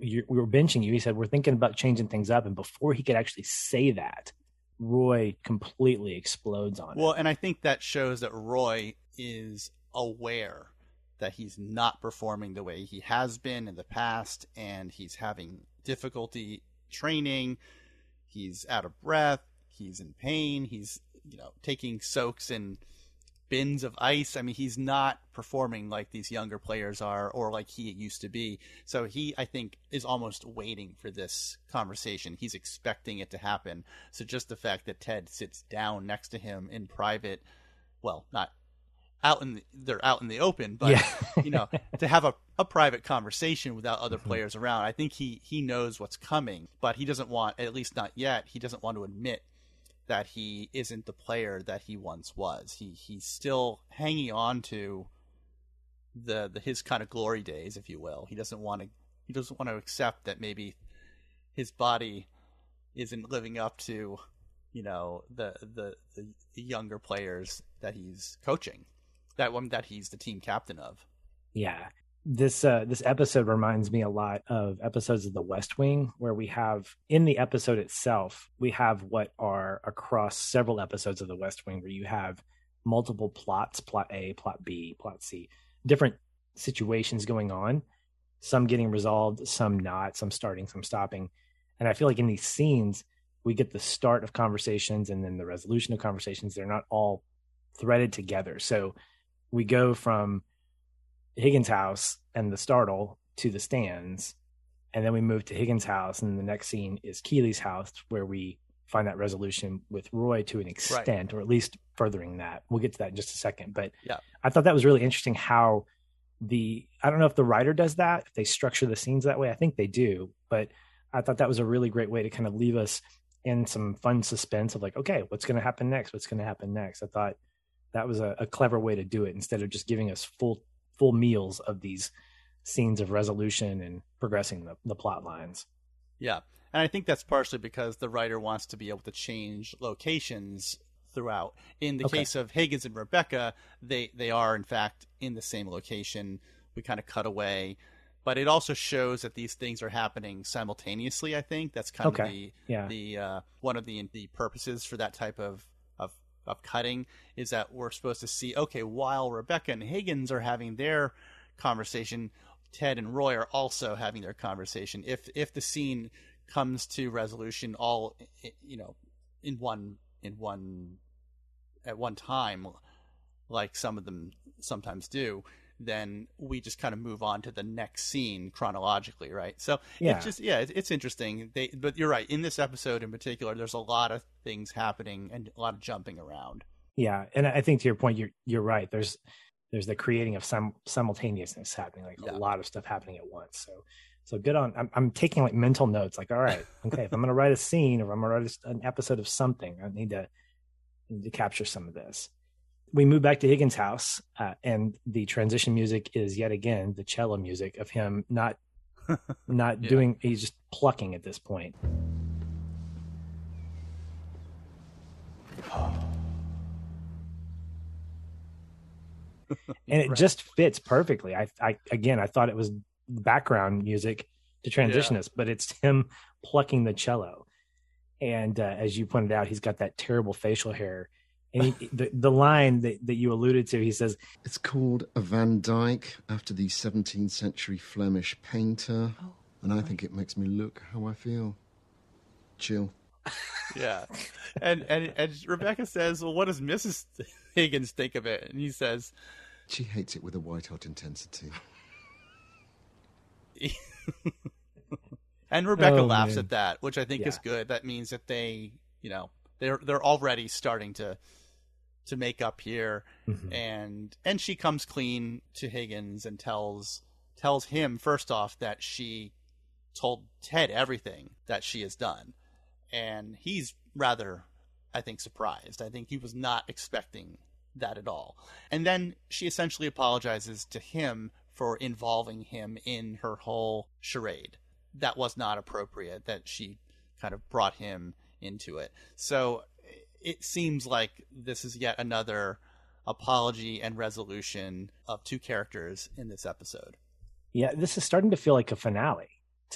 we were benching you. He said, we're thinking about changing things up. And before he could actually say that, Roy completely explodes on well, it. Well, and I think that shows that Roy is aware that he's not performing the way he has been in the past, and he's having difficulty training. He's out of breath. He's in pain. He's, you know, taking soaks in bins of ice. I mean, he's not performing like these younger players are, or like he used to be. So he, I think, is almost waiting for this conversation. He's expecting it to happen. So just the fact that Ted sits down next to him in private, well, not out in the, they're out in the open, but, yeah. you know, to have a, a private conversation without other mm-hmm. players around, I think he, he knows what's coming, but he doesn't want, at least not yet, he doesn't want to admit that he isn't the player that he once was. He he's still hanging on to the the his kind of glory days, if you will. He doesn't want to he doesn't want to accept that maybe his body isn't living up to, you know, the the, the, the younger players that he's coaching, that one that he's the team captain of. Yeah. This uh, this episode reminds me a lot of episodes of The West Wing, where we have, in the episode itself, we have what are across several episodes of The West Wing, where you have multiple plots, plot A, plot B, plot C, different situations going on, some getting resolved, some not, some starting, some stopping. And I feel like in these scenes, we get the start of conversations and then the resolution of conversations. They're not all threaded together. So we go from Higgins' house and the startle to the stands, and then we move to Higgins' house, and the next scene is Keeley's house, where we find that resolution with Roy to an extent, right. or at least furthering that. We'll get to that in just a second, but yeah. I thought that was really interesting how the I don't know if the writer does that, if they structure the scenes that way. I think they do, but I thought that was a really great way to kind of leave us in some fun suspense of like, okay, what's going to happen next? What's going to happen next? I thought that was a, a clever way to do it, instead of just giving us full full meals of these scenes of resolution and progressing the, the plot lines. Yeah. And I think that's partially because the writer wants to be able to change locations throughout. In the okay. case of Higgins and Rebecca, they, they are in fact in the same location. We kind of cut away, but it also shows that these things are happening simultaneously. I think that's kind okay. of the, yeah. the, uh, one of the, the purposes for that type of, of cutting, is that we're supposed to see, okay, while Rebecca and Higgins are having their conversation, Ted and Roy are also having their conversation. If if the scene comes to resolution all, you know, in one in one at one time, like some of them sometimes do, then we just kind of move on to the next scene chronologically, right? So yeah. it's just, yeah, it's, it's interesting. They, but you're right. In this episode in particular, there's a lot of things happening and a lot of jumping around. Yeah. And I think to your point, you're, you're right. There's, there's the creating of some simultaneousness happening, like yeah. a lot of stuff happening at once. So, so good on, I'm, I'm taking like mental notes, like, all right, okay, if I'm going to write a scene, or I'm going to write an episode of something, I need to, I need to capture some of this. we move back to Higgins' house, uh, and the transition music is yet again the cello music of him not not yeah. doing, he's just plucking at this point. And it right. just fits perfectly. I, I again, I thought it was background music to transition yeah. us, but it's him plucking the cello. And uh, as you pointed out, he's got that terrible facial hair. And he, the, the line that, that you alluded to, he says, "It's called a Van Dyck after the seventeenth century Flemish painter, oh, and I right. think it makes me look how I feel. Chill." Yeah, and, and and Rebecca says, "Well, what does Missus Higgins think of it?" And he says, "She hates it with a white hot intensity." And Rebecca oh, laughs man. at that, which I think yeah. is good. That means that they, you know, they're they're already starting to to make up here, mm-hmm. and and she comes clean to Higgins and tells tells him first off that she told Ted everything that she has done. And he's rather, I think, surprised. I think he was not expecting that at all. And then she essentially apologizes to him for involving him in her whole charade. That was not appropriate, that she kind of brought him into it. So it seems like this is yet another apology and resolution of two characters in this episode. Yeah, this is starting to feel like a finale.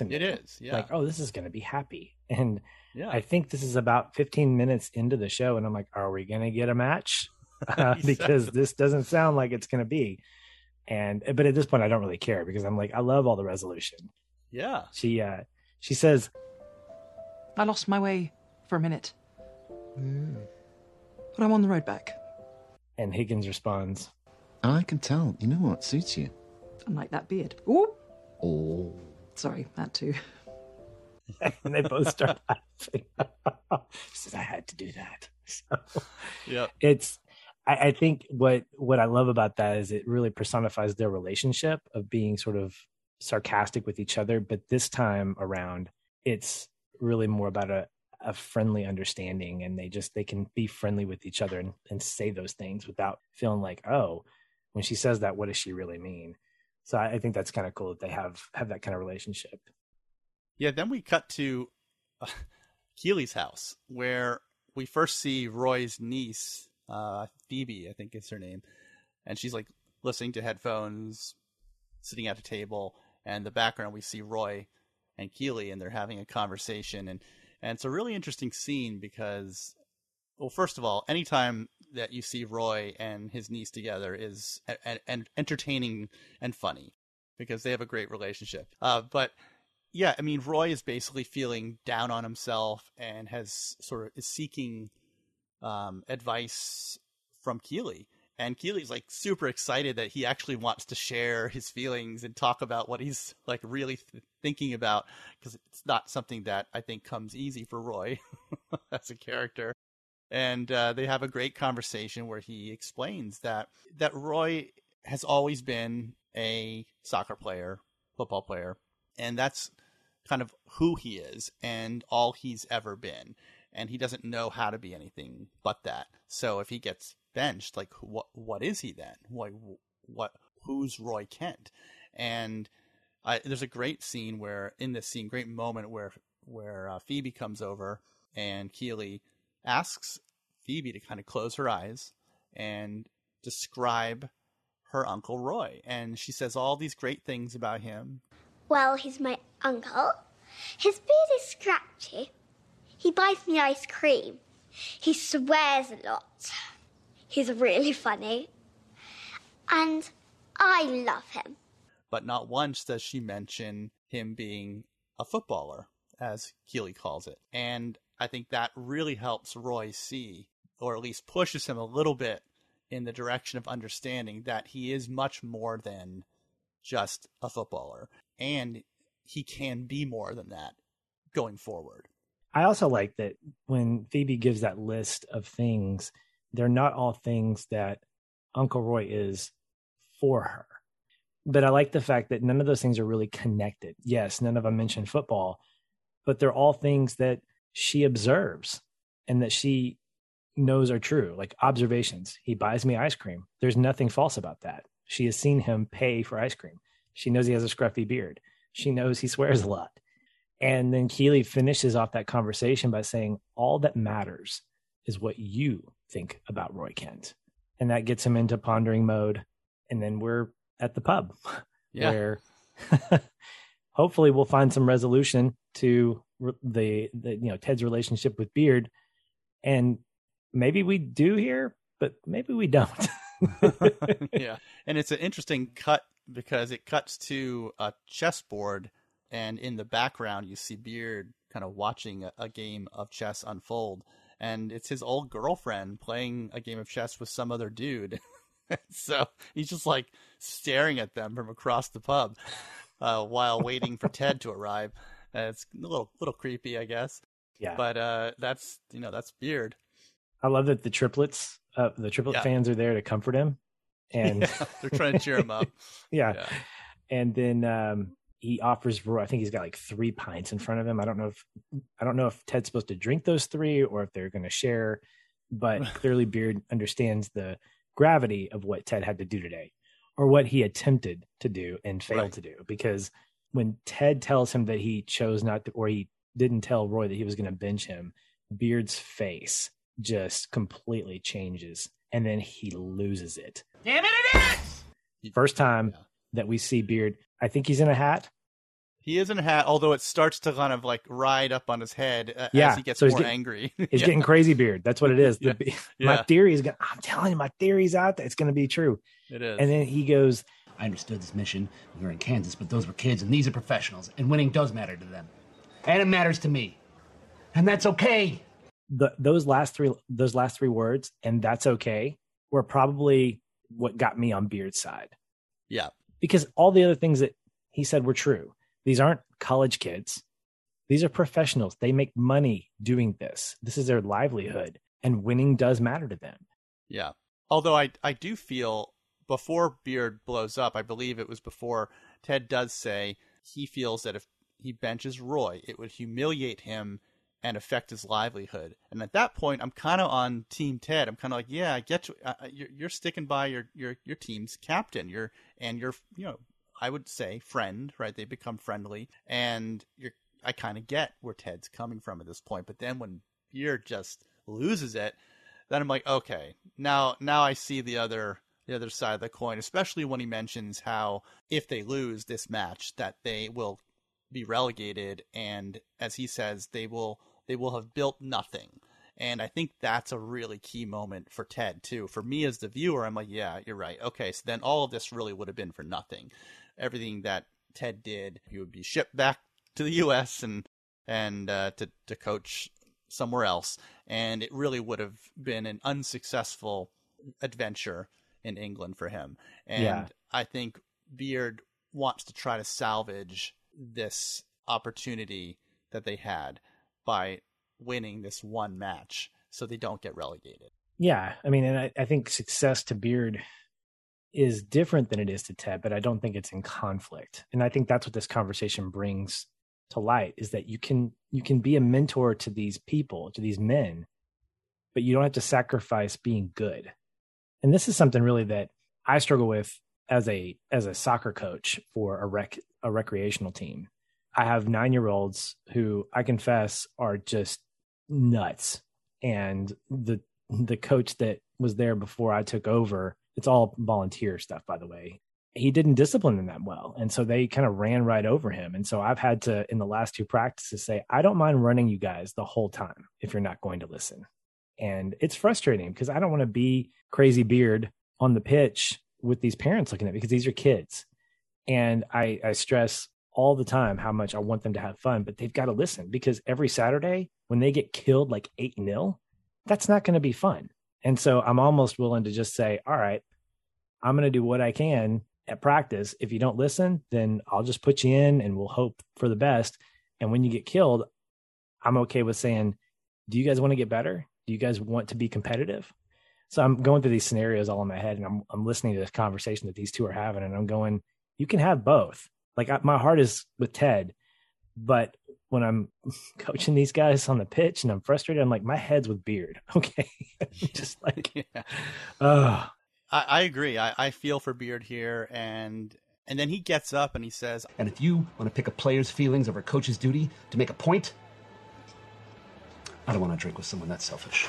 It is, yeah. Like, oh, this is going to be happy. And yeah. I think this is about fifteen minutes into the show, and I'm like, are we going to get a match? Uh, because this doesn't sound like it's going to be. And but at this point, I don't really care because I'm like, I love all the resolution. Yeah. She uh, she says, "I lost my way for a minute, mm. but I'm on the road back." And Higgins responds, "I can tell. You know what suits you? I like that beard." Ooh. Oh. Sorry, that too. And they both start laughing. She says, "I had to do that." So, yeah, it's. I, I think what what I love about that is it really personifies their relationship of being sort of sarcastic with each other. But this time around, it's really more about a, a friendly understanding, and they just they can be friendly with each other and, and say those things without feeling like, oh, when she says that, what does she really mean? So I think that's kind of cool that they have, have that kind of relationship. Yeah, then we cut to uh, Keeley's house, where we first see Roy's niece, uh, Phoebe, I think is her name. And she's like listening to headphones, sitting at a table. And in the background, we see Roy and Keeley, and they're having a conversation. And, and it's a really interesting scene because, well, first of all, anytime that you see Roy and his niece together is a- a- entertaining and funny because they have a great relationship. Uh, but yeah, I mean, Roy is basically feeling down on himself and has sort of is seeking um, advice from Keeley. And Keeley's like super excited that he actually wants to share his feelings and talk about what he's like really th- thinking about, because it's not something that I think comes easy for Roy as a character. And uh, they have a great conversation where he explains that that Roy has always been a soccer player, football player, and that's kind of who he is and all he's ever been. And he doesn't know how to be anything but that. So if he gets benched, like what what is he then? What what who's Roy Kent? And uh, there's a great scene where in this scene, great moment where where uh, Phoebe comes over and Keeley asks Phoebe to kind of close her eyes and describe her Uncle Roy. And she says all these great things about him. "Well, he's my uncle. His beard is scratchy. He buys me ice cream. He swears a lot. He's really funny. And I love him." But not once does she mention him being a footballer, as Keeley calls it. And I think that really helps Roy see, or at least pushes him a little bit in the direction of understanding that he is much more than just a footballer. And he can be more than that going forward. I also like that when Phoebe gives that list of things, they're not all things that Uncle Roy is for her. But I like the fact that none of those things are really connected. Yes, none of them mentioned football, but they're all things that she observes and that she knows are true, like observations. He buys me ice cream. There's nothing false about that. She has seen him pay for ice cream. She knows he has a scruffy beard. She knows he swears a lot. And then Keeley finishes off that conversation by saying, all that matters is what you think about Roy Kent. And that gets him into pondering mode. And then we're at the pub yeah. where hopefully we'll find some resolution to the, the, you know, Ted's relationship with Beard. And maybe we do here, but maybe we don't. Yeah. And it's an interesting cut because it cuts to a chessboard. And in the background, you see Beard kind of watching a, a game of chess unfold. And it's his old girlfriend playing a game of chess with some other dude. So he's just like staring at them from across the pub uh, while waiting for Ted to arrive. Uh, it's a little little creepy, I guess. Yeah. But uh, that's, you know, that's Beard. I love that the triplets, uh, the triplet yeah. fans are there to comfort him. And yeah, they're trying to cheer him up. Yeah. yeah. And then... Um... he offers Roy, I think he's got like three pints in front of him. I don't know if, I don't know if Ted's supposed to drink those three or if they're going to share, but clearly Beard understands the gravity of what Ted had to do today or what he attempted to do and failed right. to do. Because when Ted tells him that he chose not to, or he didn't tell Roy that he was going to bench him, Beard's face just completely changes. And then he loses it. Damn it, it is! First time yeah. that we see Beard. I think he's in a hat. He is in a hat, although it starts to kind of like ride up on his head uh, yeah. as he gets so more getting, angry. He's yeah. getting crazy Beard. That's what it is. The, yeah. My yeah. theory is, gonna, I'm telling you, my theory's out there. It's going to be true. It is. And then he goes, I understood this mission. We were in Kansas, but those were kids and these are professionals. And winning does matter to them. And it matters to me. And that's okay. The, those last three, those last three words, and that's okay, were probably what got me on Beard's side. Yeah. Because all the other things that he said were true. These aren't college kids. These are professionals. They make money doing this. This is their livelihood. And winning does matter to them. Yeah. Although I, I do feel before Beard blows up, I believe it was before, Ted does say he feels that if he benches Roy, it would humiliate him and affect his livelihood. And at that point, I'm kind of on Team Ted. I'm kind of like, yeah, I get you. Uh, you're, you're sticking by your, your, your team's captain. You're and you're, you know, I would say friend, right? They become friendly, and you're. I kind of get where Ted's coming from at this point. But then when Beard just loses it, then I'm like, okay, now now I see the other the other side of the coin. Especially when he mentions how if they lose this match, that they will be relegated, and as he says, they will. They will have built nothing. And I think that's a really key moment for Ted, too. For me as the viewer, I'm like, yeah, you're right. Okay, so then all of this really would have been for nothing. Everything that Ted did, he would be shipped back to the U S and and uh, to, to coach somewhere else. And it really would have been an unsuccessful adventure in England for him. And yeah. I think Beard wants to try to salvage this opportunity that they had by winning this one match so they don't get relegated. Yeah. I mean, and I, I think success to Beard is different than it is to Ted, but I don't think it's in conflict. And I think that's what this conversation brings to light, is that you can, you can be a mentor to these people, to these men, but you don't have to sacrifice being good. And this is something really that I struggle with as a, as a soccer coach for a rec, a recreational team. I have nine-year-olds who I confess are just nuts. And the the coach that was there before I took over, it's all volunteer stuff, by the way. He didn't discipline them that well. And so they kind of ran right over him. And so I've had to, in the last two practices, say, I don't mind running you guys the whole time if you're not going to listen. And it's frustrating because I don't want to be crazy Beard on the pitch with these parents looking at me, because these are kids. And I, I stress all the time how much I want them to have fun, but they've got to listen, because every Saturday when they get killed like eight nil, that's not going to be fun. And so I'm almost willing to just say, all right, I'm going to do what I can at practice. If you don't listen, then I'll just put you in and we'll hope for the best. And when you get killed, I'm okay with saying, do you guys want to get better? Do you guys want to be competitive? So I'm going through these scenarios all in my head, and I'm, I'm listening to this conversation that these two are having, and I'm going, you can have both. Like, my heart is with Ted, But when I'm coaching these guys on the pitch and I'm frustrated, I'm like, my head's with Beard. Okay. Just like, yeah. Oh. I, I agree. I, I feel for Beard here. And and then he gets up and he says, and if you want to pick a player's feelings over a coach's duty to make a point, I don't want to drink with someone that's selfish.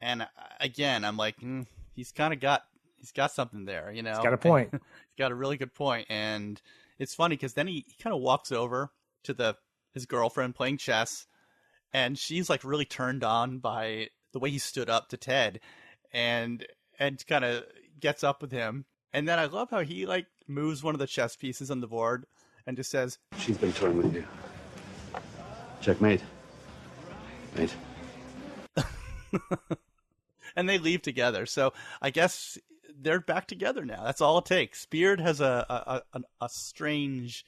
And again, I'm like, mm, he's kind of got, he's got something there, you know, he's got a point. And he's got a really good point. And it's funny because then he, he kind of walks over to the, his girlfriend playing chess, and she's like really turned on by the way he stood up to Ted and, and kind of gets up with him. And then I love how he like moves one of the chess pieces on the board and just says, she's been toying with you. Checkmate. Mate. And they leave together. So I guess they're back together now. That's all it takes. Beard has a a, a, a strange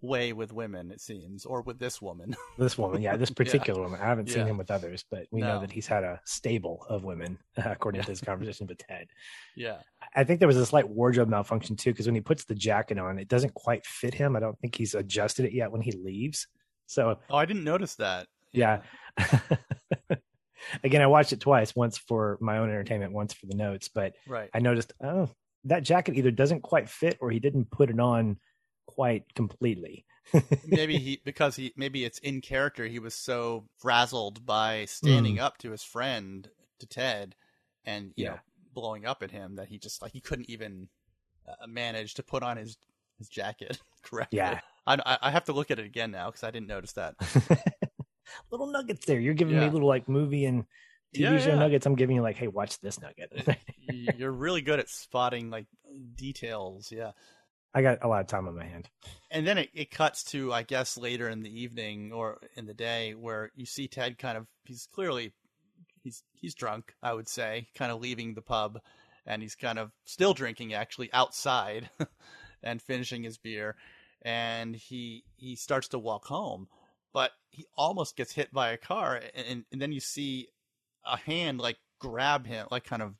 way with women, it seems, or with this woman. This woman, yeah, this particular yeah. woman. I haven't yeah. seen him with others, but we no. know that he's had a stable of women, according yeah. to his conversation with Ted. Yeah. I think there was a slight wardrobe malfunction, too, because when he puts the jacket on, it doesn't quite fit him. I don't think he's adjusted it yet when he leaves. So, oh, I didn't notice that. Yeah. yeah. Again, I watched it twice, once for my own entertainment, once for the notes, but right. I noticed, oh, that jacket either doesn't quite fit or he didn't put it on quite completely. Maybe he, because he, maybe it's in character. He was so frazzled by standing mm. up to his friend, to Ted, and, you yeah. know, blowing up at him that he just like, he couldn't even uh, manage to put on his, his jacket correctly. Yeah. I, I have to look at it again now because I didn't notice that. Little nuggets there. You're giving yeah. me little like movie and T V yeah, show yeah. nuggets. I'm giving you like, hey, watch this nugget. You're really good at spotting like details. Yeah. I got a lot of time on my hand. And then it, it cuts to, I guess, later in the evening or in the day where you see Ted kind of, he's clearly, he's, he's drunk, I would say, kind of leaving the pub, and he's kind of still drinking actually outside and finishing his beer. And he, he starts to walk home. But he almost gets hit by a car, and, and then you see a hand like grab him, like kind of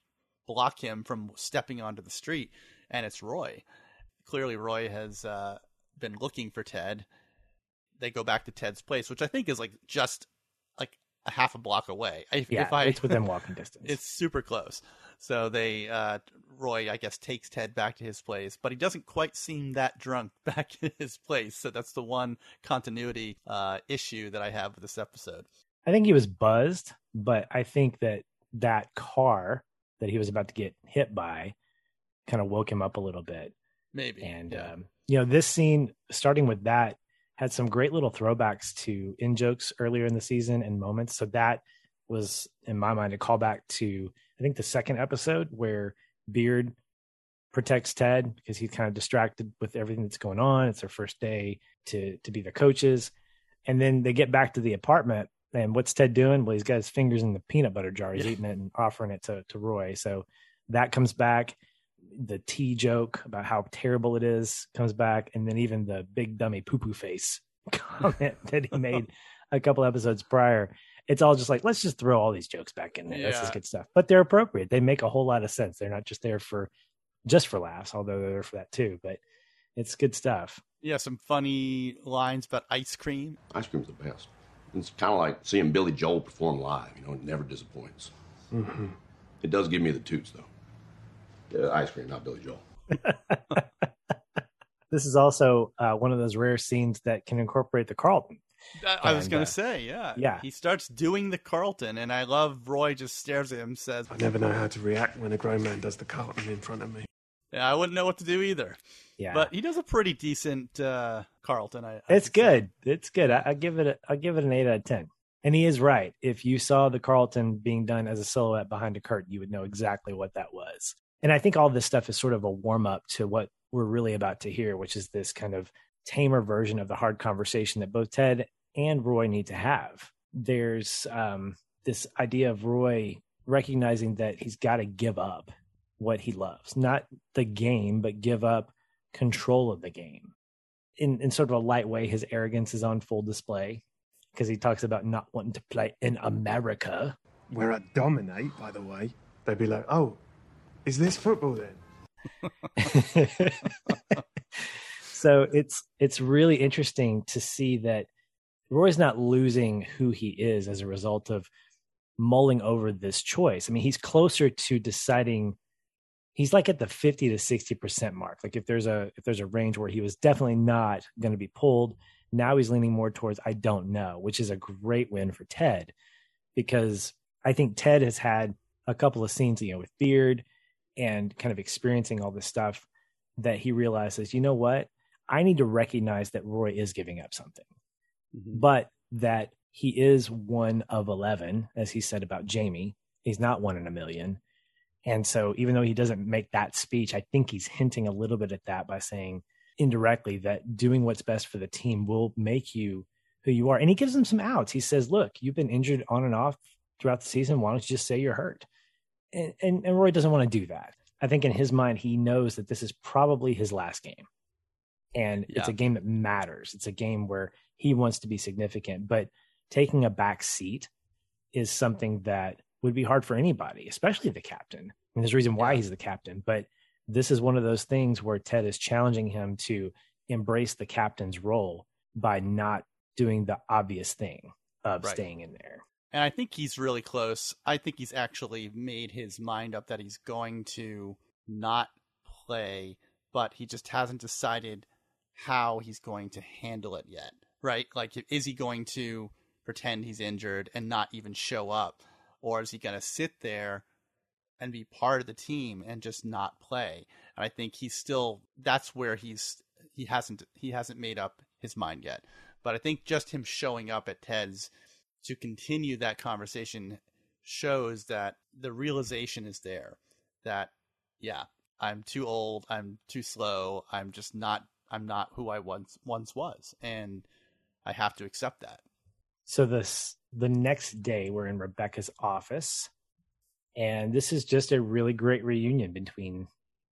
block him from stepping onto the street, and it's Roy. Clearly, Roy has uh, been looking for Ted. They go back to Ted's place, which I think is like just like a half a block away. If, yeah, if I, it's within walking distance. It's super close. So they, uh, Roy, I guess, takes Ted back to his place, but he doesn't quite seem that drunk back to his place. So that's the one continuity uh, issue that I have with this episode. I think he was buzzed, but I think that that car that he was about to get hit by kind of woke him up a little bit. Maybe. And, yeah. um, you know, this scene, starting with that, had some great little throwbacks to in-jokes earlier in the season and moments. So that was, in my mind, a callback to, I think, the second episode where Beard protects Ted because he's kind of distracted with everything that's going on. It's their first day to to be the coaches. And then they get back to the apartment, and what's Ted doing? Well, he's got his fingers in the peanut butter jar. He's yeah. eating it and offering it to, to Roy. So that comes back. The tea joke about how terrible it is comes back. And then even the big dummy poo-poo face comment that he made a couple episodes prior. It's all just like, let's just throw all these jokes back in there. Yeah. That's just good stuff. But they're appropriate. They make a whole lot of sense. They're not just there for just for laughs, although they're there for that too. But it's good stuff. Yeah, some funny lines about ice cream. Ice cream's the best. It's kind of like seeing Billy Joel perform live. You know, it never disappoints. Mm-hmm. It does give me the toots, though. Uh, ice cream, not Billy Joel. This is also uh, one of those rare scenes that can incorporate the Carlton. I was and, gonna uh, say, yeah, yeah. He starts doing the Carlton, and I love Roy just stares at him and says, "I never know how to react when a grown man does the Carlton in front of me." Yeah, I wouldn't know what to do either. Yeah, but he does a pretty decent uh, Carlton. I, I it's, good. it's good. It's good. I give it. A, I give it an eight out of ten. And he is right. If you saw the Carlton being done as a silhouette behind a curtain, you would know exactly what that was. And I think all this stuff is sort of a warm up to what we're really about to hear, which is this kind of tamer version of the hard conversation that both Ted and Roy need to have. There's um, this idea of Roy recognizing that he's got to give up what he loves, not the game, but give up control of the game. In, in sort of a light way, his arrogance is on full display because he talks about not wanting to play in America. Where I dominate, by the way. They'd be like, oh, is this football then? So it's it's really interesting to see that Roy's not losing who he is as a result of mulling over this choice. I mean, he's closer to deciding. He's like at the fifty to sixty percent mark. Like if there's a if there's a range where he was definitely not going to be pulled, now he's leaning more towards I don't know, which is a great win for Ted, because I think Ted has had a couple of scenes, you know, with Beard and kind of experiencing all this stuff that he realizes, you know what, I need to recognize that Roy is giving up something, mm-hmm. but that he is one of eleven, as he said about Jamie. He's not one in a million. And so even though he doesn't make that speech, I think he's hinting a little bit at that by saying indirectly that doing what's best for the team will make you who you are. And he gives him some outs. He says, look, you've been injured on and off throughout the season. Why don't you just say you're hurt? And, and, and Roy doesn't want to do that. I think in his mind, he knows that this is probably his last game. And yeah. It's a game that matters. It's a game where he wants to be significant. But taking a back seat is something that would be hard for anybody, especially the captain. And there's a reason why he's the captain, but this is one of those things where Ted is challenging him to embrace the captain's role by not doing the obvious thing of right. staying in there. And I think he's really close. I think he's actually made his mind up that he's going to not play, but he just hasn't decided how he's going to handle it yet, right? Like, is he going to pretend he's injured and not even show up? Or is he going to sit there and be part of the team and just not play? And I think he's still, that's where he's, he hasn't, he hasn't made up his mind yet. But I think just him showing up at Ted's to continue that conversation shows that the realization is there that, yeah, I'm too old. I'm too slow. I'm just not, I'm not who I once, once was. And I have to accept that. So this, the next day we're in Rebecca's office, and this is just a really great reunion between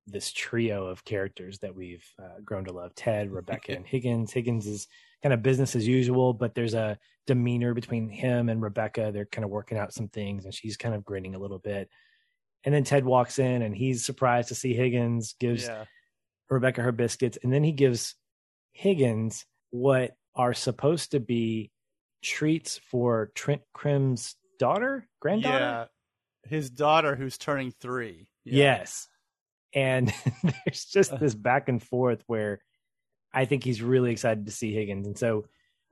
this trio of characters that we've uh, grown to love, Ted, Rebecca, and Higgins. Higgins is kind of business as usual, but there's a demeanor between him and Rebecca. They're kind of working out some things, and she's kind of grinning a little bit. And then Ted walks in, and he's surprised to see Higgins, gives yeah. Rebecca her biscuits, and then he gives Higgins what are supposed to be treats for Trent Crimm's daughter, granddaughter? Yeah, his daughter who's turning three. Yeah. Yes. And there's just this back and forth where I think he's really excited to see Higgins. And so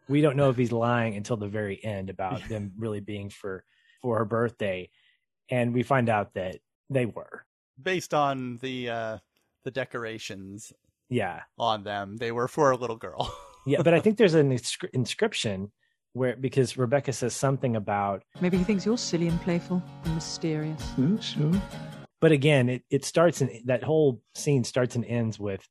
we don't know if he's lying until the very end about them really being for, for her birthday. And we find out that they were. Based on the uh, the decorations yeah. on them, they were for a little girl. Yeah, but I think there's an inscri- inscription Where because Rebecca says something about maybe he thinks you're silly and playful and mysterious. Ooh, sure. But again, it, it starts and that whole scene starts and ends with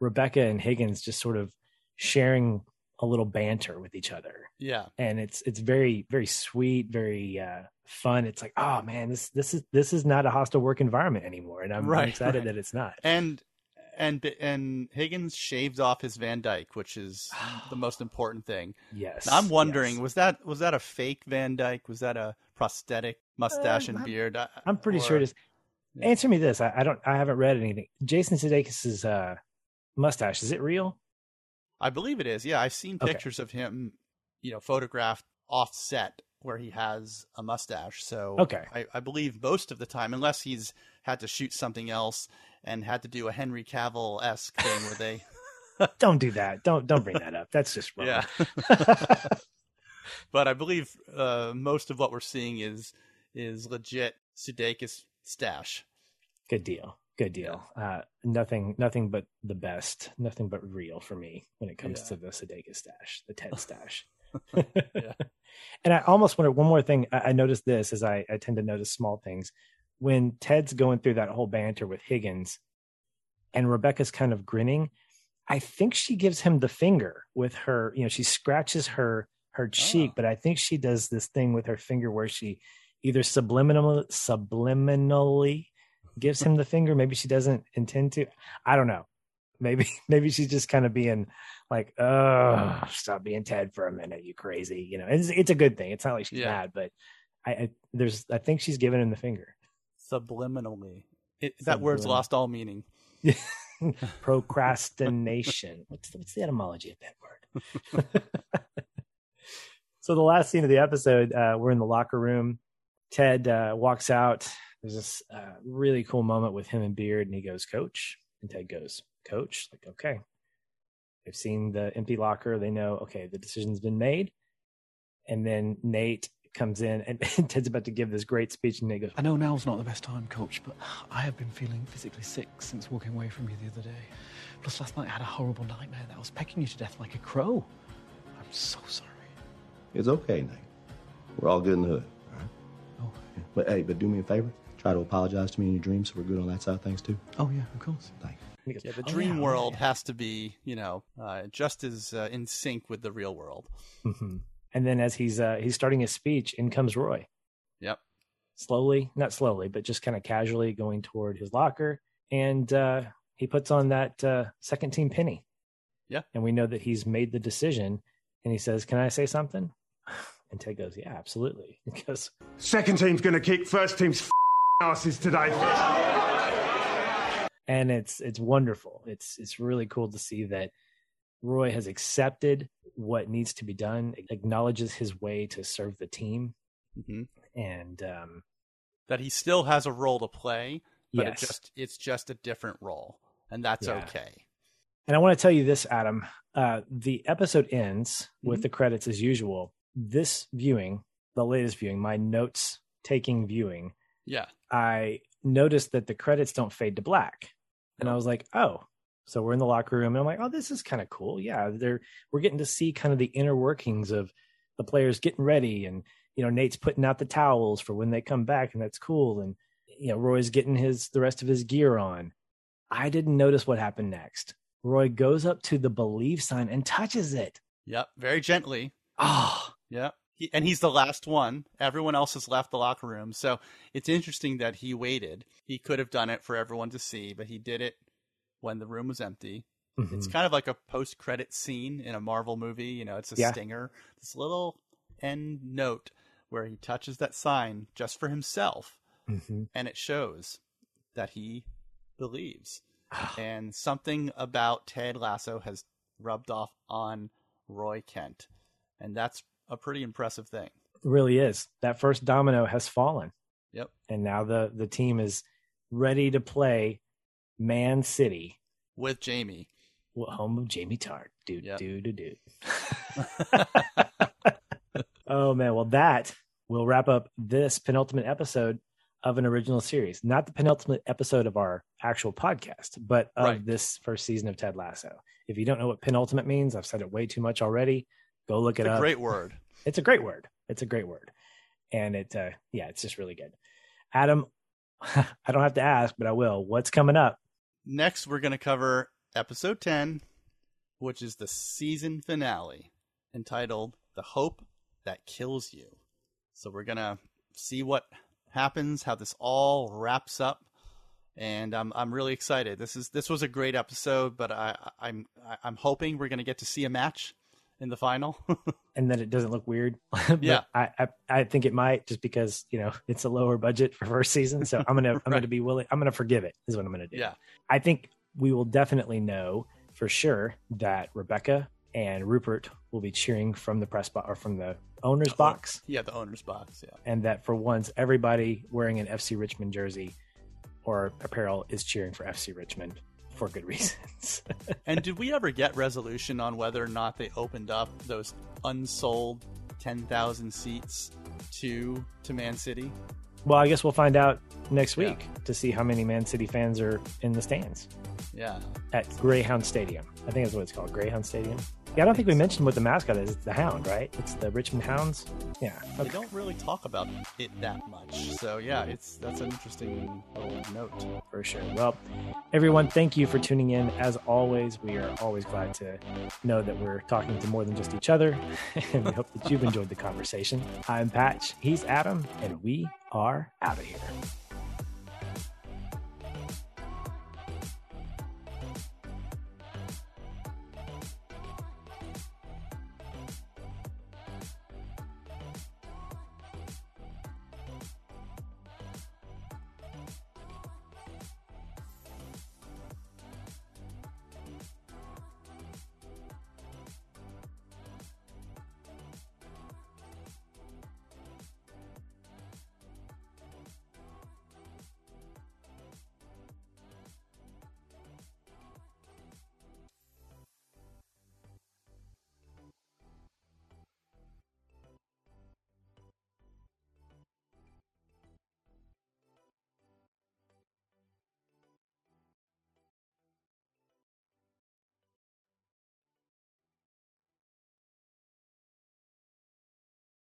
Rebecca and Higgins just sort of sharing a little banter with each other. Yeah, and it's it's very very sweet, very uh, fun. It's like, oh man, this this is this is not a hostile work environment anymore, and I'm, right, I'm excited right. that it's not. And And and Higgins shaved off his Van Dyke, which is the most important thing. Yes. And I'm wondering, yes. was that was that a fake Van Dyke? Was that a prosthetic mustache uh, and I'm, beard? I'm pretty or, sure it is. Yeah. Answer me this: I, I don't, I haven't read anything. Jason Sudeikis's uh, mustache, is it real? I believe it is. Yeah, I've seen pictures okay. of him, you know, photographed off set where he has a mustache. So okay. I, I believe most of the time, unless he's had to shoot something else and had to do a Henry Cavill-esque thing where they... don't do that. Don't don't bring that up. That's just wrong. Yeah. But I believe uh, most of what we're seeing is is legit Sudeikis stash. Good deal. Good deal. Uh, nothing nothing but the best. Nothing but real for me when it comes yeah. to the Sudeikis stash, the Ted stash. yeah. And I almost wonder, one more thing. I, I noticed this as I, I tend to notice small things. When Ted's going through that whole banter with Higgins and Rebecca's kind of grinning, I think she gives him the finger with her, you know, she scratches her, her cheek, oh. but I think she does this thing with her finger where she either subliminal, subliminally gives him the finger. Maybe she doesn't intend to, I don't know. Maybe, maybe she's just kind of being like, oh, stop being Ted for a minute. You crazy. You know, it's, it's a good thing. It's not like she's yeah. mad, but I, I there's, I think she's giving him the finger. Subliminally. It, that Subliminal. Word's lost all meaning. Procrastination. What's the, what's the etymology of that word? So the last scene of the episode, uh, we're in the locker room. Ted uh, walks out. There's this uh, really cool moment with him and Beard, and he goes, "Coach." And Ted goes, "Coach." Like, okay. They've seen the empty locker. They know, okay, the decision's been made. And then Nate comes in, and, and Ted's about to give this great speech, and Nate goes, "I know now's not the best time, Coach, but I have been feeling physically sick since walking away from you the other day. Plus, last night I had a horrible nightmare that I was pecking you to death like a crow. I'm so sorry." "It's okay, Nate. We're all good in the hood, all right?" "Oh, yeah. But hey, but do me a favor. Try to apologize to me in your dreams, so we're good on that side of things too." "Oh, yeah, of course." "Thank you." Yeah, the dream oh, yeah, world yeah. has to be, you know, uh, just as uh, in sync with the real world. Mm-hmm. And then as he's uh, he's starting his speech, in comes Roy. Yep. Slowly, not slowly, but just kind of casually going toward his locker. And uh, he puts on that uh, second team penny. Yeah. And we know that he's made the decision. And he says, "Can I say something?" And Ted goes, "Yeah, absolutely." He goes, "Second team's going to kick first team's f- asses today." And it's it's wonderful. It's it's really cool to see that Roy has accepted what needs to be done, acknowledges his way to serve the team, mm-hmm. and um, that he still has a role to play, but yes. it just it's just a different role, and that's yeah. okay. And I want to tell you this, Adam. Uh, the episode ends with mm-hmm. the credits as usual. This viewing, the latest viewing, my notes-taking viewing, yeah, I noticed that the credits don't fade to black. And I was like, oh, so we're in the locker room. And I'm like, oh, this is kind of cool. Yeah, they're we're getting to see kind of the inner workings of the players getting ready. And, you know, Nate's putting out the towels for when they come back. And that's cool. And, you know, Roy's getting his the rest of his gear on. I didn't notice what happened next. Roy goes up to the believe sign and touches it. Yep. Very gently. Oh, yeah. He, and he's the last one. Everyone else has left the locker room. So it's interesting that he waited. He could have done it for everyone to see, but he did it when the room was empty. Mm-hmm. It's kind of like a post-credit scene in a Marvel movie. You know, it's a yeah. stinger. This little end note where he touches that sign just for himself. Mm-hmm. And it shows that he believes. And something about Ted Lasso has rubbed off on Roy Kent. And that's a pretty impressive thing. It really is. That first domino has fallen. Yep. And now the, the team is ready to play Man City. With Jamie. Well, home of Jamie Tartt. Dude, yep. dude, dude, dude. Oh, man. Well, that will wrap up this penultimate episode of an original series, not the penultimate episode of our actual podcast, but of right. this first season of Ted Lasso. If you don't know what penultimate means, I've said it way too much already. Go look it's it a up. It's a great word. It's a great word. It's a great word. And it, uh, yeah, it's just really good. Adam, I don't have to ask, but I will. What's coming up? Next, we're going to cover episode ten, which is the season finale entitled The Hope That Kills You. So we're going to see what happens, how this all wraps up, and I'm I'm really excited. This is this was a great episode, but I I'm I'm hoping we're going to get to see a match in the final, and that it doesn't look weird. Yeah, I, I I think it might, just because you know it's a lower budget for first season, so I'm gonna I'm right. gonna be willing. I'm gonna forgive it. Is what I'm gonna do. Yeah, I think we will definitely know for sure that Rebecca and Rupert will be cheering from the press box or from the owner's box. Yeah, the owner's box. Yeah. And that for once, everybody wearing an F C Richmond jersey or apparel is cheering for F C Richmond for good reasons. And did we ever get resolution on whether or not they opened up those unsold ten thousand seats to to Man City? Well, I guess we'll find out next week yeah. to see how many Man City fans are in the stands. Yeah. At Greyhound Stadium. I think that's what it's called, Greyhound Stadium. Yeah, I don't think we mentioned what the mascot is. It's the Hound, right? It's the Richmond Hounds. Yeah. Okay. They don't really talk about it that much. So, yeah, it's that's an interesting little note. For sure. Well, everyone, thank you for tuning in. As always, we are always glad to know that we're talking to more than just each other. And we hope that you've enjoyed the conversation. I'm Patch. He's Adam. And we are out of here.